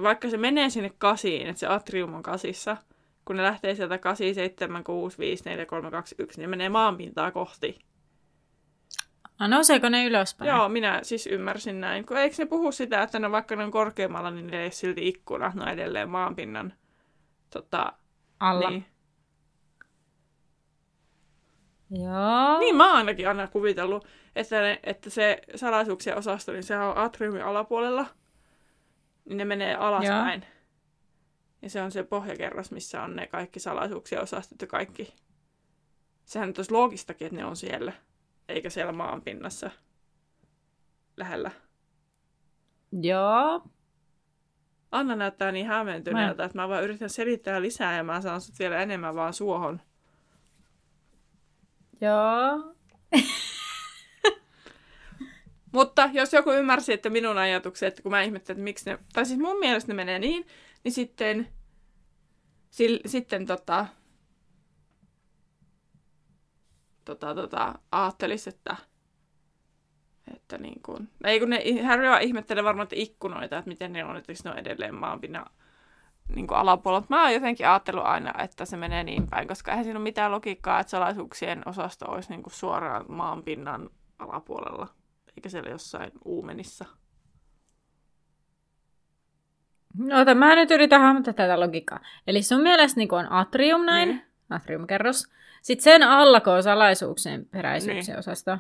vaikka se menee sinne 8, että se atrium on 8, kun ne lähtee sieltä 8, 7, 6, 5, 4, 3, 2, 1, niin menee maan pintaa kohti. Nouseeko ne ylöspäin? Joo, minä siis ymmärsin näin. Kun eikö ne puhu sitä, että no, vaikka ne on korkeammalla, niin ne ei silti ikkunat, no edelleen maanpinnan alla. Niin. Joo. Niin mä ainakin aina kuvitellut, että se salaisuuksien osasto, niin sehän on atriumin alapuolella, niin ne menee alaspäin. Joo. Ja se on se pohjakerros, missä on ne kaikki salaisuuksien osastot ja kaikki. Sehän nyt olisi loogistakin, että ne on siellä, eikä siellä maanpinnassa lähellä. Joo. Anna näyttää niin hämmentyneeltä, että mä vaan yritän selittää lisää ja mä saan sut vielä enemmän vaan suohon. Joo. Mutta jos joku ymmärsi, että minun ajatukset, että kun mä ihmettelen, että miksi ne... Tai siis mun mielestä ne menee niin, niin sitten... ajattelis, että niin kuin... Ei kun ne Harrya ihmettelee varmaan, että ikkunoita, että miten ne on, että ne on edelleen maanpinnan niin kuin alapuolella. Mä oon jotenkin ajatellut aina, että se menee niin päin, koska eihän siinä ole mitään logiikkaa, että salaisuuksien osasto olisi niin kuin suoraan maanpinnan alapuolella, eikä siellä jossain uumenissa. No, mä nyt yritän hahmottaa tätä logiikkaa. Eli sun mielestä niin kuin on atrium näin, niin. Atriumkerros. Sitten sen alla, kun on salaisuuksien peräisyyksien niin. Osasto.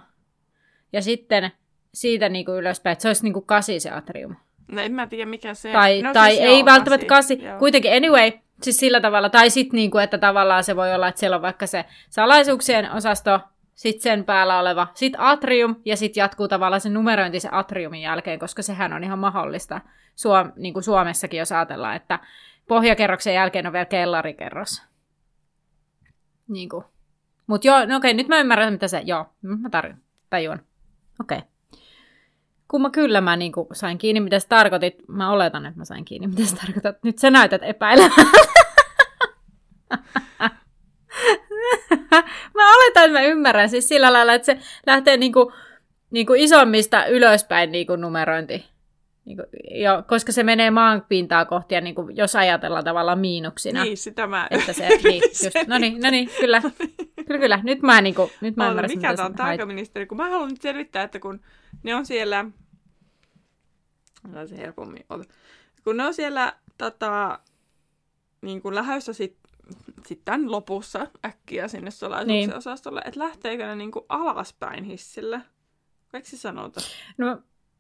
Ja sitten siitä niinku ylöspäin, että se olisi niinku 8 se atrium. No en mä tiedä mikä se... Tai siis ei välttämättä 8, kuitenkin anyway, siis sillä tavalla. Tai sitten niinku, että tavallaan se voi olla, että siellä on vaikka se salaisuuksien osasto, sitten sen päällä oleva, sitten atrium, ja sitten jatkuu tavallaan se numerointi se atriumin jälkeen, koska sehän on ihan mahdollista. Niin kuin Suomessakin, jos ajatellaan, että pohjakerroksen jälkeen on vielä kellarikerros. Niin kuin. Mut joo, no okei, nyt mä ymmärrän, mitä se... Joo, mä tajuan. Okei. Kumma kyllä mä niinku sain kiinni, mitä sä tarkoitit. Mä oletan, että mä sain kiinni, mitä sä tarkoitat. Nyt sä näytät epäilemään. Mä oletan, että mä ymmärrän siis sillä lailla, että se lähtee niinku isommista ylöspäin niinku numerointi. Niinku, jo, koska se menee maanpintaa kohti ja niinku, jos ajatellaan tavallaan miinuksina. Niin, sitä mä yritin. No niin, kyllä. Kyllä. Nyt mä ymmärsin. Mikä tämä on taikaministeri? Kun mä haluan nyt selittää, että kun ne on siellä... Kun ne on siellä niin kuin lähdössä sitten lopussa äkkiä sinne salaisuuksien osastolle, että lähteekö ne niin kuin alaspäin hissille? Eikö se sanota? No,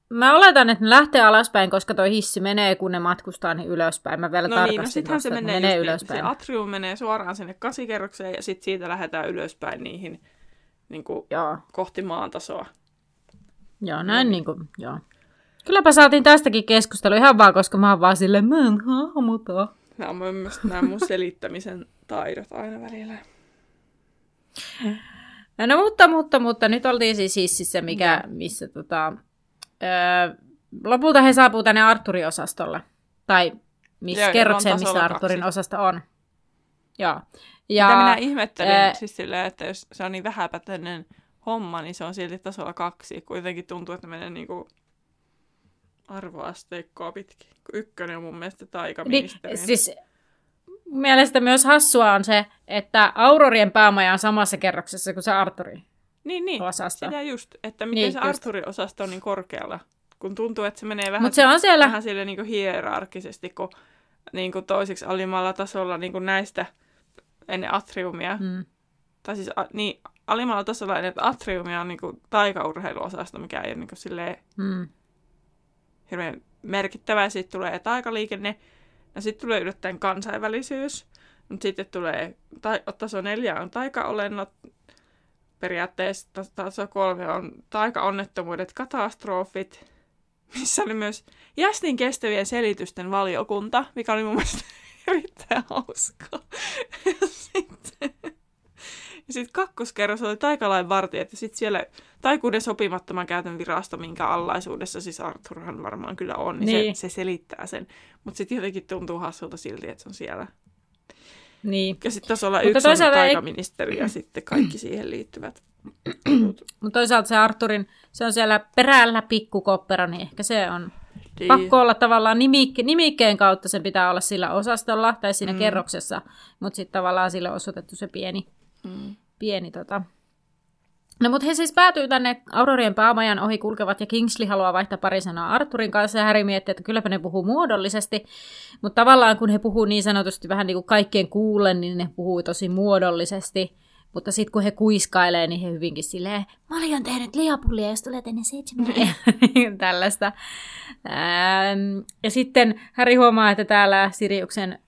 mä oletan, että ne lähtee alaspäin, koska toi hissi menee, kun ne matkustaa niin ylöspäin. Mä vielä tarkastin, no se menee ylöspäin. Se atrium menee suoraan sinne 8 kerrokseen ja sitten siitä lähdetään ylöspäin niihin niin kuin kohti maantasoa. Joo, näin niin kuin, joo. Kylläpä saatiin tästäkin keskustelua ihan vaan, koska mä oon vaan silleen, mä en hahmota. Nämä mun selittämisen taidot aina välillä. No mutta, nyt oltiin siis hississä, missä lopulta he saapuu tänne Arthurin osastolle. Tai kerrokseen, missä Arthurin 2. osasta on. Joo. Ja, mitä minä ihmettelin, siis silleen, että jos se on niin vähäpätöinen homma, niin se on silti tasolla 2. Kuitenkin tuntuu, että menee niinku arvoasteikkoa pitkin. 1 on mun mielestä taikaministeriin. Siis mielestä myös hassua on se, että Aurorien päämaja on samassa kerroksessa kuin se Arthurin osasto. Sitä just, että miten se Arthurin osasto on niin korkealla, kun tuntuu, että se menee vähän, vähän sille niin kuin hierarkisesti, kun niin kuin toiseksi alimmalla tasolla niin kuin näistä ennen atriumia. Mm. Tai siis niin, alimmalla tasolla ennen atriumia on niin kuin taikaurheiluosasto, mikä ei ole niin kuin silleen hirveän merkittävää. Siitä tulee taikaliikenne, ja sitten tulee yllättäen kansainvälisyys, mutta sitten tulee taso 4 on taikaolennot, periaatteessa taso 3 on taikaonnettomuudet, katastrofit, missä oli myös jästin kestävien selitysten valiokunta, mikä oli mun mielestä erittäin hauskaa. Ja sitten 2. kerros oli taikalain vartijat, ja sitten siellä taikuuden sopimattoman käytön virasto, minkä allaisuudessa siis Arthurhan varmaan kyllä on, niin se selittää sen. Mutta sitten jotenkin tuntuu hassulta silti, että se on siellä. Niin. Ja sitten tasolla 1 on taikaministeri ja sitten kaikki siihen liittyvät. Mutta toisaalta se Arthurin, se on siellä perällä pikkukoppera, niin ehkä se on pakko olla tavallaan nimikkeen kautta, sen pitää olla sillä osastolla tai siinä kerroksessa, mutta sitten tavallaan sille on osoitettu se pieni. No mut he siis päätyy tänne Aurorien päämajan ohi kulkevat ja Kingsley haluaa vaihtaa pari sanaa Arthurin kanssa ja Harry miettii, että kylläpä ne puhuu muodollisesti, mutta tavallaan kun he puhuu niin sanotusti vähän niin kuin kaikkien kuulen, niin ne puhuu tosi muodollisesti, mutta sitten kun he kuiskailee, niin he hyvinkin silleen, Molly on tehnyt liapullia, jos tulee tänne 7. Tällaista. Ja sitten Harry huomaa, että täällä Siriuksen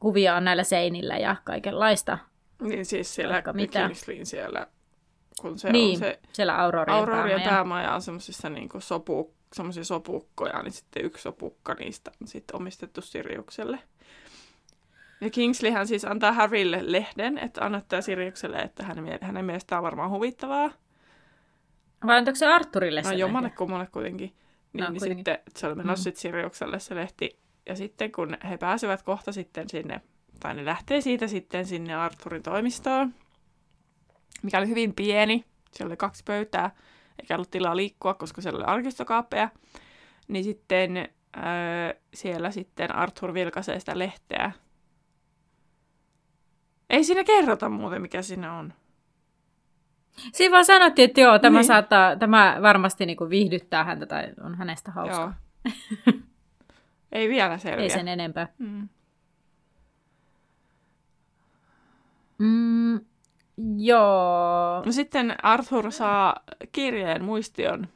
kuvia on näillä seinillä ja kaikenlaista. Niin siis siellä Kingsleyin siellä, kun se on se siellä Aurorien päämaja on semmoisissa niinku sopukkoja, niin sitten 1 sopukka niistä on sitten omistettu Siriukselle. Ja Kingsleyhän siis antaa Harrylle lehden, että annattaa Siriukselle, että hänen mielestään on varmaan huvittavaa. Vai antaako se Arthurille sen? No jommallekummalle kuitenkin. Niin, sitten se oli menossa sitten Siriukselle se lehti. Ja sitten kun he pääsevät kohta sitten sinne, tai ne lähtee siitä sitten sinne Arthurin toimistoon, mikä oli hyvin pieni. Siellä oli 2 pöytää, eikä ollut tilaa liikkua, koska siellä oli arkistokaappeja. Niin sitten siellä sitten Arthur vilkaisee sitä lehteä. Ei siinä kerrota muuten, mikä siinä on. Siinä vaan sanottiin, että joo, tämä saattaa, tämä varmasti niinku viihdyttää häntä tai on hänestä hauskaa. Ei vielä selviä. Ei sen enempää. Joo. No sitten Arthur saa kirjeen, muistion.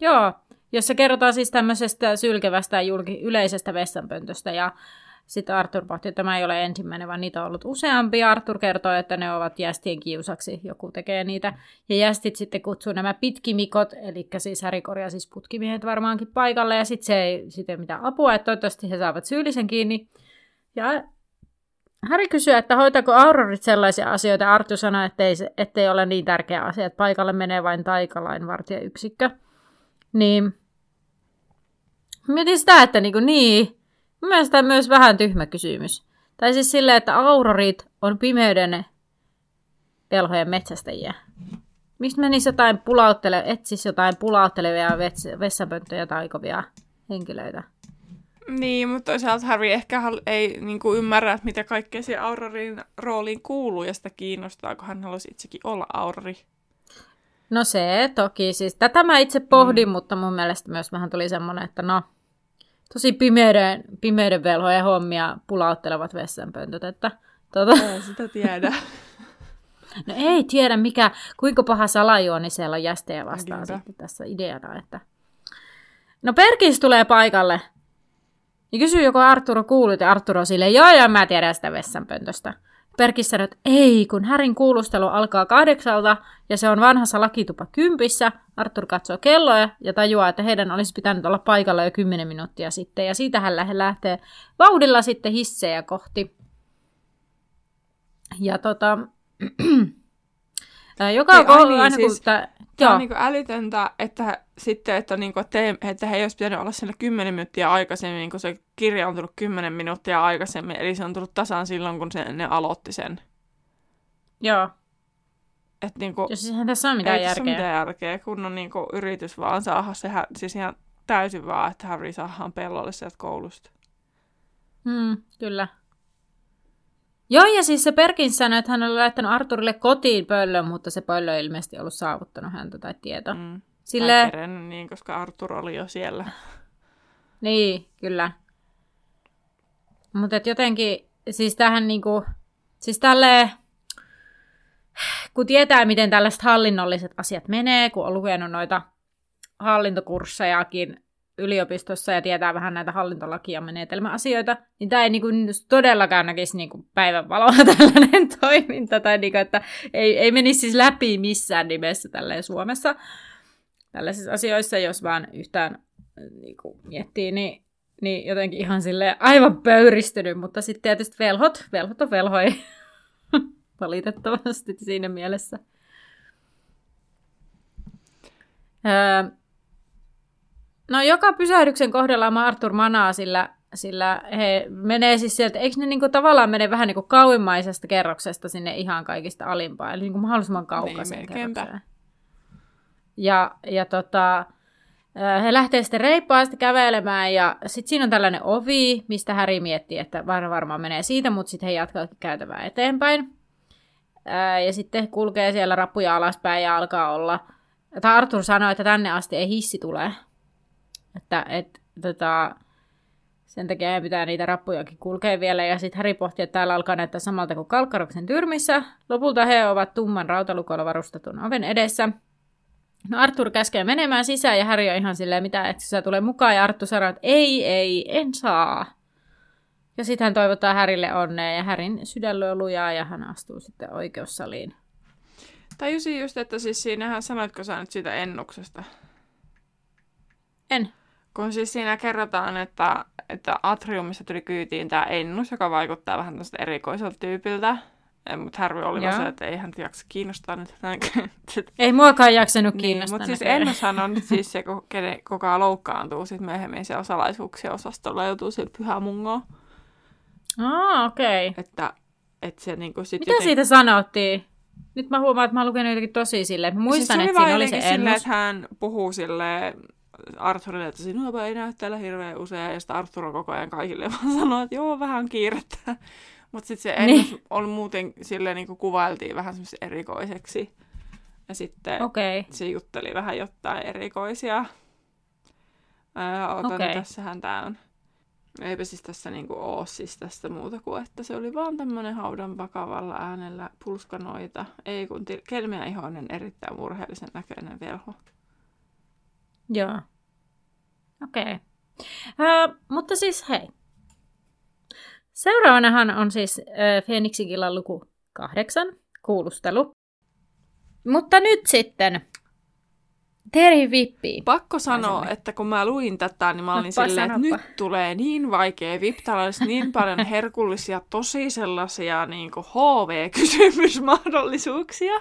Joo, jossa kerrotaan siis tämmöisestä sylkevästä yleisestä vessanpöntöstä ja sitten Arthur pohti, että tämä ei ole ensimmäinen, vaan niitä on ollut useampi. Arthur kertoo, että ne ovat jästien kiusaksi, joku tekee niitä. Ja jästit sitten kutsuu nämä pitkimikot, eli siis Harry siis putkimiehet varmaankin paikalle. Ja sitten se ei sitten mitään apua, että toivottavasti he saavat syyllisen kiinni. Ja Harry kysyy, että hoitaako Aurorit sellaisia asioita. Arthur sanoi, ettei ole niin tärkeä asia, että paikalle menee vain taikalainvartijayksikkö. Niin. Mietin sitä, että niin. Mielestäni myös vähän tyhmä kysymys. Tai siis silleen, että aurorit on pimeyden velhojen metsästäjiä. Miksi menisi jotain pulauttelevia vessanpönttöjä taikovia henkilöitä? Niin, mutta toisaalta Harry ehkä ei niin kuin ymmärrä, että mitä kaikkea siihen aurorin rooliin kuuluu ja sitä kiinnostaa, kun hän haluaisi itsekin olla aurori. No se toki. Siis tätä mä itse pohdin, mutta mun mielestä myös vähän tuli semmoinen, että no, tosi pimeyden velhoja hommia pulauttelevat vessanpöntötettä. En sitä tiedä. No ei tiedä, kuinka paha salajuoni siellä on jästejä vastaan sitten tässä ideana. Että... No Perkins tulee paikalle ja kysyy, joko Arthur kuulut, ja Arthur on silleen, joo, mä tiedän sitä vessanpöntöstä. Perkins sanoi, että ei, kun Harryn kuulustelu alkaa 8:00 ja se on vanhassa lakitupa 10. Arthur katsoo kelloja ja tajuaa, että heidän olisi pitänyt olla paikalla jo 10 minuuttia sitten. Ja siitä hän lähtee vauhdilla sitten hissejä kohti. Ja tämä on niin kuin älytöntä, että he ei olisi pitänyt olla siellä 10 minuuttia aikaisemmin, kun se kirja on tullut 10 minuuttia aikaisemmin, eli se on tullut tasan silloin, kun ne aloitti sen. Joo. Et niin kuin, jos sehän tässä on mitään järkeä. Ei tässä ole mitään järkeä, kun on niin kuin yritys vaan saada se, siis ihan täysin vaan, että Harry saadaan pellolle sieltä koulusta. Kyllä. Joo, ja siis se Perkins sanoi, että hän oli laittanut Arthurille kotiin pöllön, mutta se pöllö ei ilmeisesti ollut saavuttanut häntä tai tietoa. Silleen... Kerennyt niin, koska Arthur oli jo siellä. Niin, kyllä. Mutta jotenkin, siis tämähän niinku, siis tälleen, kun tietää, miten tällaiset hallinnolliset asiat menee, kun on lukenut noita hallintokurssejakin yliopistossa ja tietää vähän näitä hallintolakia ja menetelmäasioita, niin tämä ei niinku todellakaan näkisi niinku päivänvaloa tällainen toiminta, tai niinku, että ei menisi siis läpi missään nimessä tälleen Suomessa tällaisissa asioissa, jos vaan yhtään niinku miettii, niin jotenkin ihan silleen aivan pöyristynyt, mutta sitten tietysti velhot on velhoja valitettavasti siinä mielessä. No joka pysähdyksen kohdalla Arthur manaa, sillä he menee siis sieltä, eikö ne niinku tavallaan mene vähän niinku kauimmaisesta kerroksesta sinne ihan kaikista alimpaan, eli niinku mahdollisimman kaukaisen kerrokseen. Ja he lähtee sitten reippaasti kävelemään, ja sitten siinä on tällainen ovi, mistä Harry miettii, että varmaan menee siitä, mutta sitten he jatkaa käytävää eteenpäin. Ja sitten kulkee siellä rappuja alaspäin ja alkaa olla, tai Arthur sanoi, että tänne asti ei hissi tule. Että sen takia ei pitää niitä rappujakin kulkea vielä. Ja sitten Harry pohtii, että täällä alkaa näyttää samalta kuin Kalkkaroksen tyrmissä. Lopulta he ovat tumman rautalukolla varustetun oven edessä. No Arthur käskee menemään sisään ja Harry on ihan silleen, mitä, että sisään tulee mukaan. Ja Arthur sanoo, että ei, en saa. Ja sitten hän toivottaa Harrylle onnea ja Harryn sydän lyö lujaa ja hän astuu sitten oikeussaliin. Tajusin just, että siis siinähän sanoitko sä nyt siitä ennuksesta? En. Kun siis siinä kerrotaan, että atriumissa tuli kyytiin tämä Ennus, joka vaikuttaa vähän tämmöistä erikoiselta tyypiltä. Mutta Harry oli vaan se, että ei hän jaksa kiinnostaa nyt. Ei muakaan jaksanut kiinnostaa. Niin, mutta siis Ennushan on siis se, kuka loukkaantuu sitten myöhemmin siellä salaisuuksien osastolla, joutuu sille Pyhä Mungoon. Okei. Okay. Että se niinku sit mitä joten... siitä sanottiin? Nyt mä huomaan, että mä oon lukenut jotenkin tosi silleen. Mä muistan, siis että siinä oli se Ennus. Silleen, että hän puhuu silleen... Arthurille, että sinuapa ei näy täällä hirveän usein, ja sitten Arthur on koko ajan kaikille vaan sanoo, että joo, vähän kiirettä. Mutta sitten se Ennus on muuten silleen, niin kuin kuvailtiin vähän semmoisen erikoiseksi. Ja sitten se jutteli vähän jotain erikoisia. Tässähän tämä on. Eipä siis tässä niin kuin ole siis tästä muuta kuin, että se oli vaan tämmöinen haudan vakavalla äänellä pulskanoita. Ei kun kelmeä ihoinen, erittäin murheellisen näköinen velho. Joo. Okei. Mutta siis hei. Seuraavanahan on siis Phoenixin killan luku 8, kuulustelu. Mutta nyt sitten Terhi vippii. Pakko sanoa, että kun mä luin tätä, niin mä olin silleen, että nyt tulee niin vaikea vip. Täällä olisi niin paljon herkullisia, tosi sellaisia niin kuin HV-kysymysmahdollisuuksia.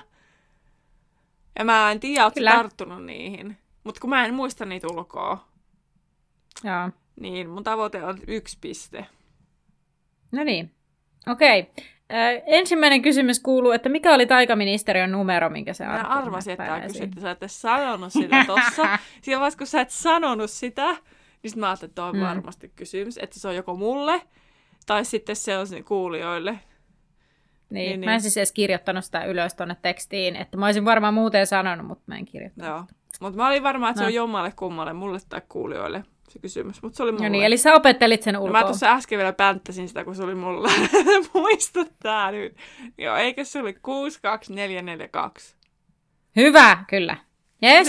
Ja mä en tiedä, ootko tarttunut niihin. Mutta kun mä en muista niitä ulkoa, niin mun tavoite on 1 piste. No niin, okei. Ensimmäinen kysymys kuuluu, että mikä oli taikaministeriön numero, minkä se Arthur? Mä arvasin, että tää kysyt, että sä et sanonut sitä tossa. Siinä vaiheessa, kun sä et sanonut sitä, niin sit mä ajattelin, että on varmasti kysymys, että se on joko mulle, tai sitten se on kuulijoille. Niin, mä en siis edes kirjoittanut sitä ylös tonne tekstiin, että mä olisin varmaan muuten sanonut, mutta mä en kirjoittanut. Joo. Mutta mä olin varma, että se on jommalle kummalle, mulle tai kuulijoille. se kysymys, mutta se oli mulle. No niin, eli sä opettelit sen ulkoa. No, mä tuossa äsken vielä pänttäsin sitä, kun se oli mulle. Muista tää nyt. Joo, eikö se oli 62442? Hyvä, kyllä. Yes.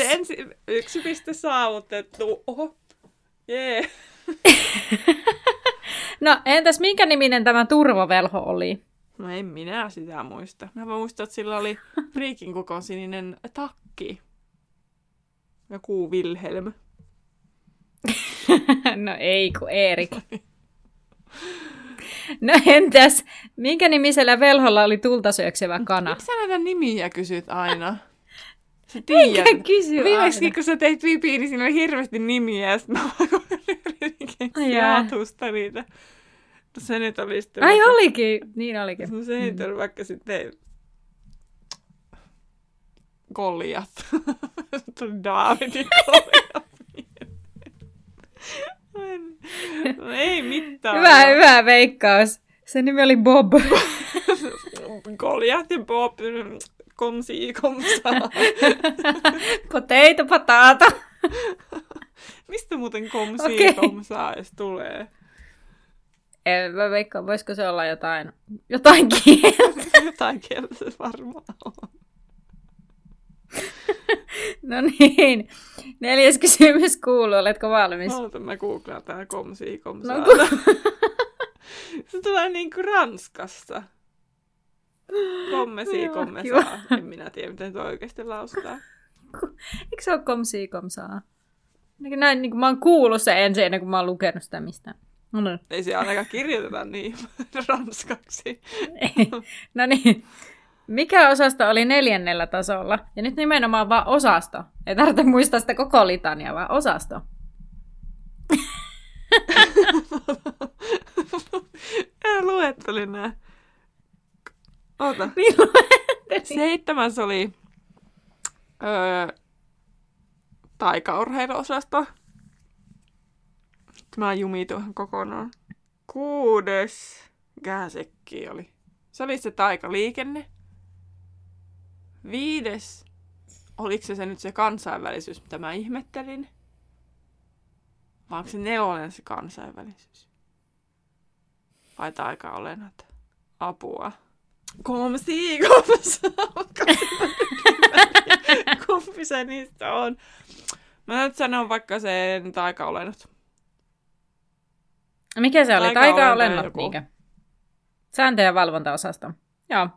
Yksi piste saavutettu. Oho, jee. No, entäs minkä niminen tämä turvavelho oli? No en minä sitä muista. Mä muistan, että sillä oli riikin kokoon sininen takki. Joku Vilhelm. No ei, kun Eerik. No entäs, minkä nimisellä velholla oli tulta syöksevä kana? Miksi sä näitä nimiä kysyt aina? Sä tiedät. Eikä kysy viimeksi, aina. Kun sä teit pipi, niin siinä oli hirveästi nimiä. Ja sit mä vaan kohdallinen niitä. No se nyt oli sitten... Ai vaikka... olikin! Niin olikin. No se nyt oli vaikka sitten... Goliat. Se oli Davidin Goliat. No ei mitään. Hyvä veikkaus. Sen nimi oli Bob. Goliat ja Bob. Komsaa. Potato, patata. Mistä muuten komsaa edes tulee? En mä veikkaan, voisiko se olla jotain kieltä? Jotain kieltä se varmaan on. No niin. 4. kysymys kuuluu. Oletko valmis? Oletko mä googlaan tää komsaa. No, se tulee niinku Ranskasta. Komsaa. En minä tiedä, miten tuo oikeasti lausutaan. Eikö se ole komsaa? Näin, niin kuin mä oon kuullut sen ensin, ennen kuin mä oon lukenut sitä mistään. No. Ei se ainakaan kirjoiteta niin ranskaksi. Ei. No niin. Mikä osasto oli 4. tasolla? Ja nyt nimenomaan vaan osasto. Ei tarvitse muistaa sitä koko litania, vaan osasto. Mä luettelin nää. Oota. Niin luettelin. 7. oli taikaurheiluosasto. Mä jumituin kokonaan. 6. Käsekki oli. Se oli se taikaliikenne. 5. Oliko se nyt se kansainvälisyys, mitä mä ihmettelin? Vai onko se 4. se kansainvälisyys? Vai taikaolennot? Apua. Kumpi se niistä on? Mä nyt sanon vaikka sen taikaolennot. Mikä se oli? Taikaolennot, niinkö? Sääntö- ja valvontaosasto. Joo,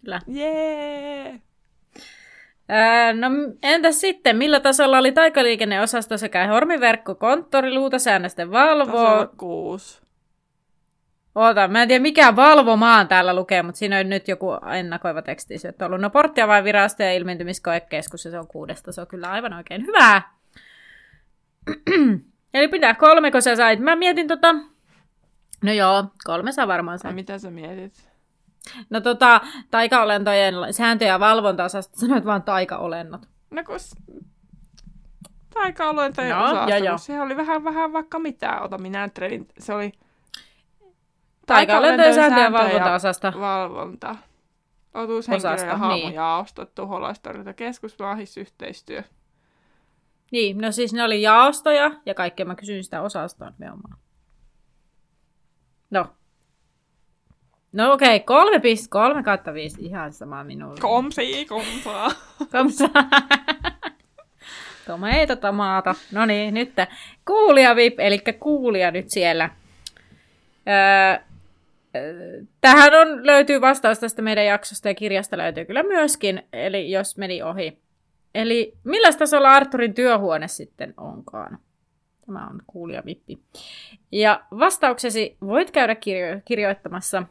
kyllä. Jee! No entäs sitten, millä tasolla oli taikaliikenneosasto sekä hormiverkko, konttori, luutasäännösten valvo? Tasolla 6. Oota, mä en tiedä mikä valvomaan täällä lukee, mutta siinä on nyt joku ennakoiva teksti. Se on ollut no porttia vai virasto ja ilmentymiskoekeskus, ja se on 6. Se on kyllä aivan oikein hyvää. Eli pitää 3, kun sä sait. Mä mietin No joo, 3 sä varmaan sait. Mitä sä mietit? No taikaolentojen sääntö- ja valvontaosasta sanoit vaan taikaolennot. No kun taikaolentojen osasta, se oli vähän vaikka mitään. Ota minä trelin, se oli taikaolentojen sääntö- ja valvontaosasta. Valvonta. Otuushenkilö ja haamujaosto, niin. Tuholaistorjunta, keskusvahisyhteistyö. Niin, no siis ne oli jaostoja ja kaikkea. Mä kysyin sitä osastoa nimenomaan. No okei, 3.3/5. Ihan sama minulle. Komsaa. Tomato, tomaata. No niin, nyt kuulija vip, eli kuulija nyt siellä. Tähän löytyy vastaus tästä meidän jaksosta ja kirjasta löytyy kyllä myöskin, eli jos meni ohi. Eli milläs tasolla Arthurin työhuone sitten onkaan? Tämä on kuulijavippi. Ja vastauksesi voit käydä kirjoittamassa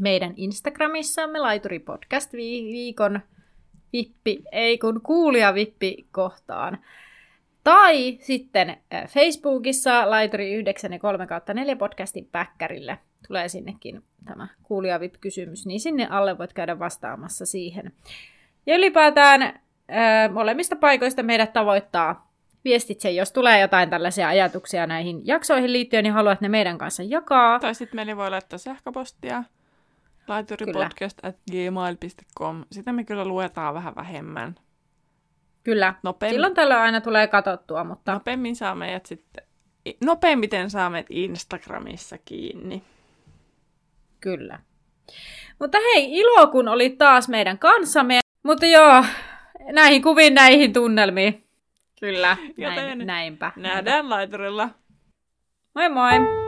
meidän Instagramissamme Laituri Podcast viikon vippi, ei kun kuulijavippi kohtaan. Tai sitten Facebookissa Laituri 9 ja 3/4 podcastin päkkärille. Tulee sinnekin tämä kuulijavippi-kysymys, niin sinne alle voit käydä vastaamassa siihen. Ja ylipäätään molemmista paikoista meidät tavoittaa viestitse, jos tulee jotain tällaisia ajatuksia näihin jaksoihin liittyen, niin haluat ne meidän kanssa jakaa. Tai sitten meille voi laittaa sähköpostia laituripodcast@gmail.com. Sitä me kyllä luetaan vähän vähemmän. Kyllä. Silloin tällöin aina tulee katsottua, mutta... Nopeammin saa meidät sitten nopeimmiten saamme Instagramissa kiinni. Kyllä. Mutta hei, ilo kun oli taas meidän kanssamme. Mutta joo, näihin kuviin, näihin tunnelmiin. Kyllä, joten näinpä. Nähdään laiturilla. Moi moi!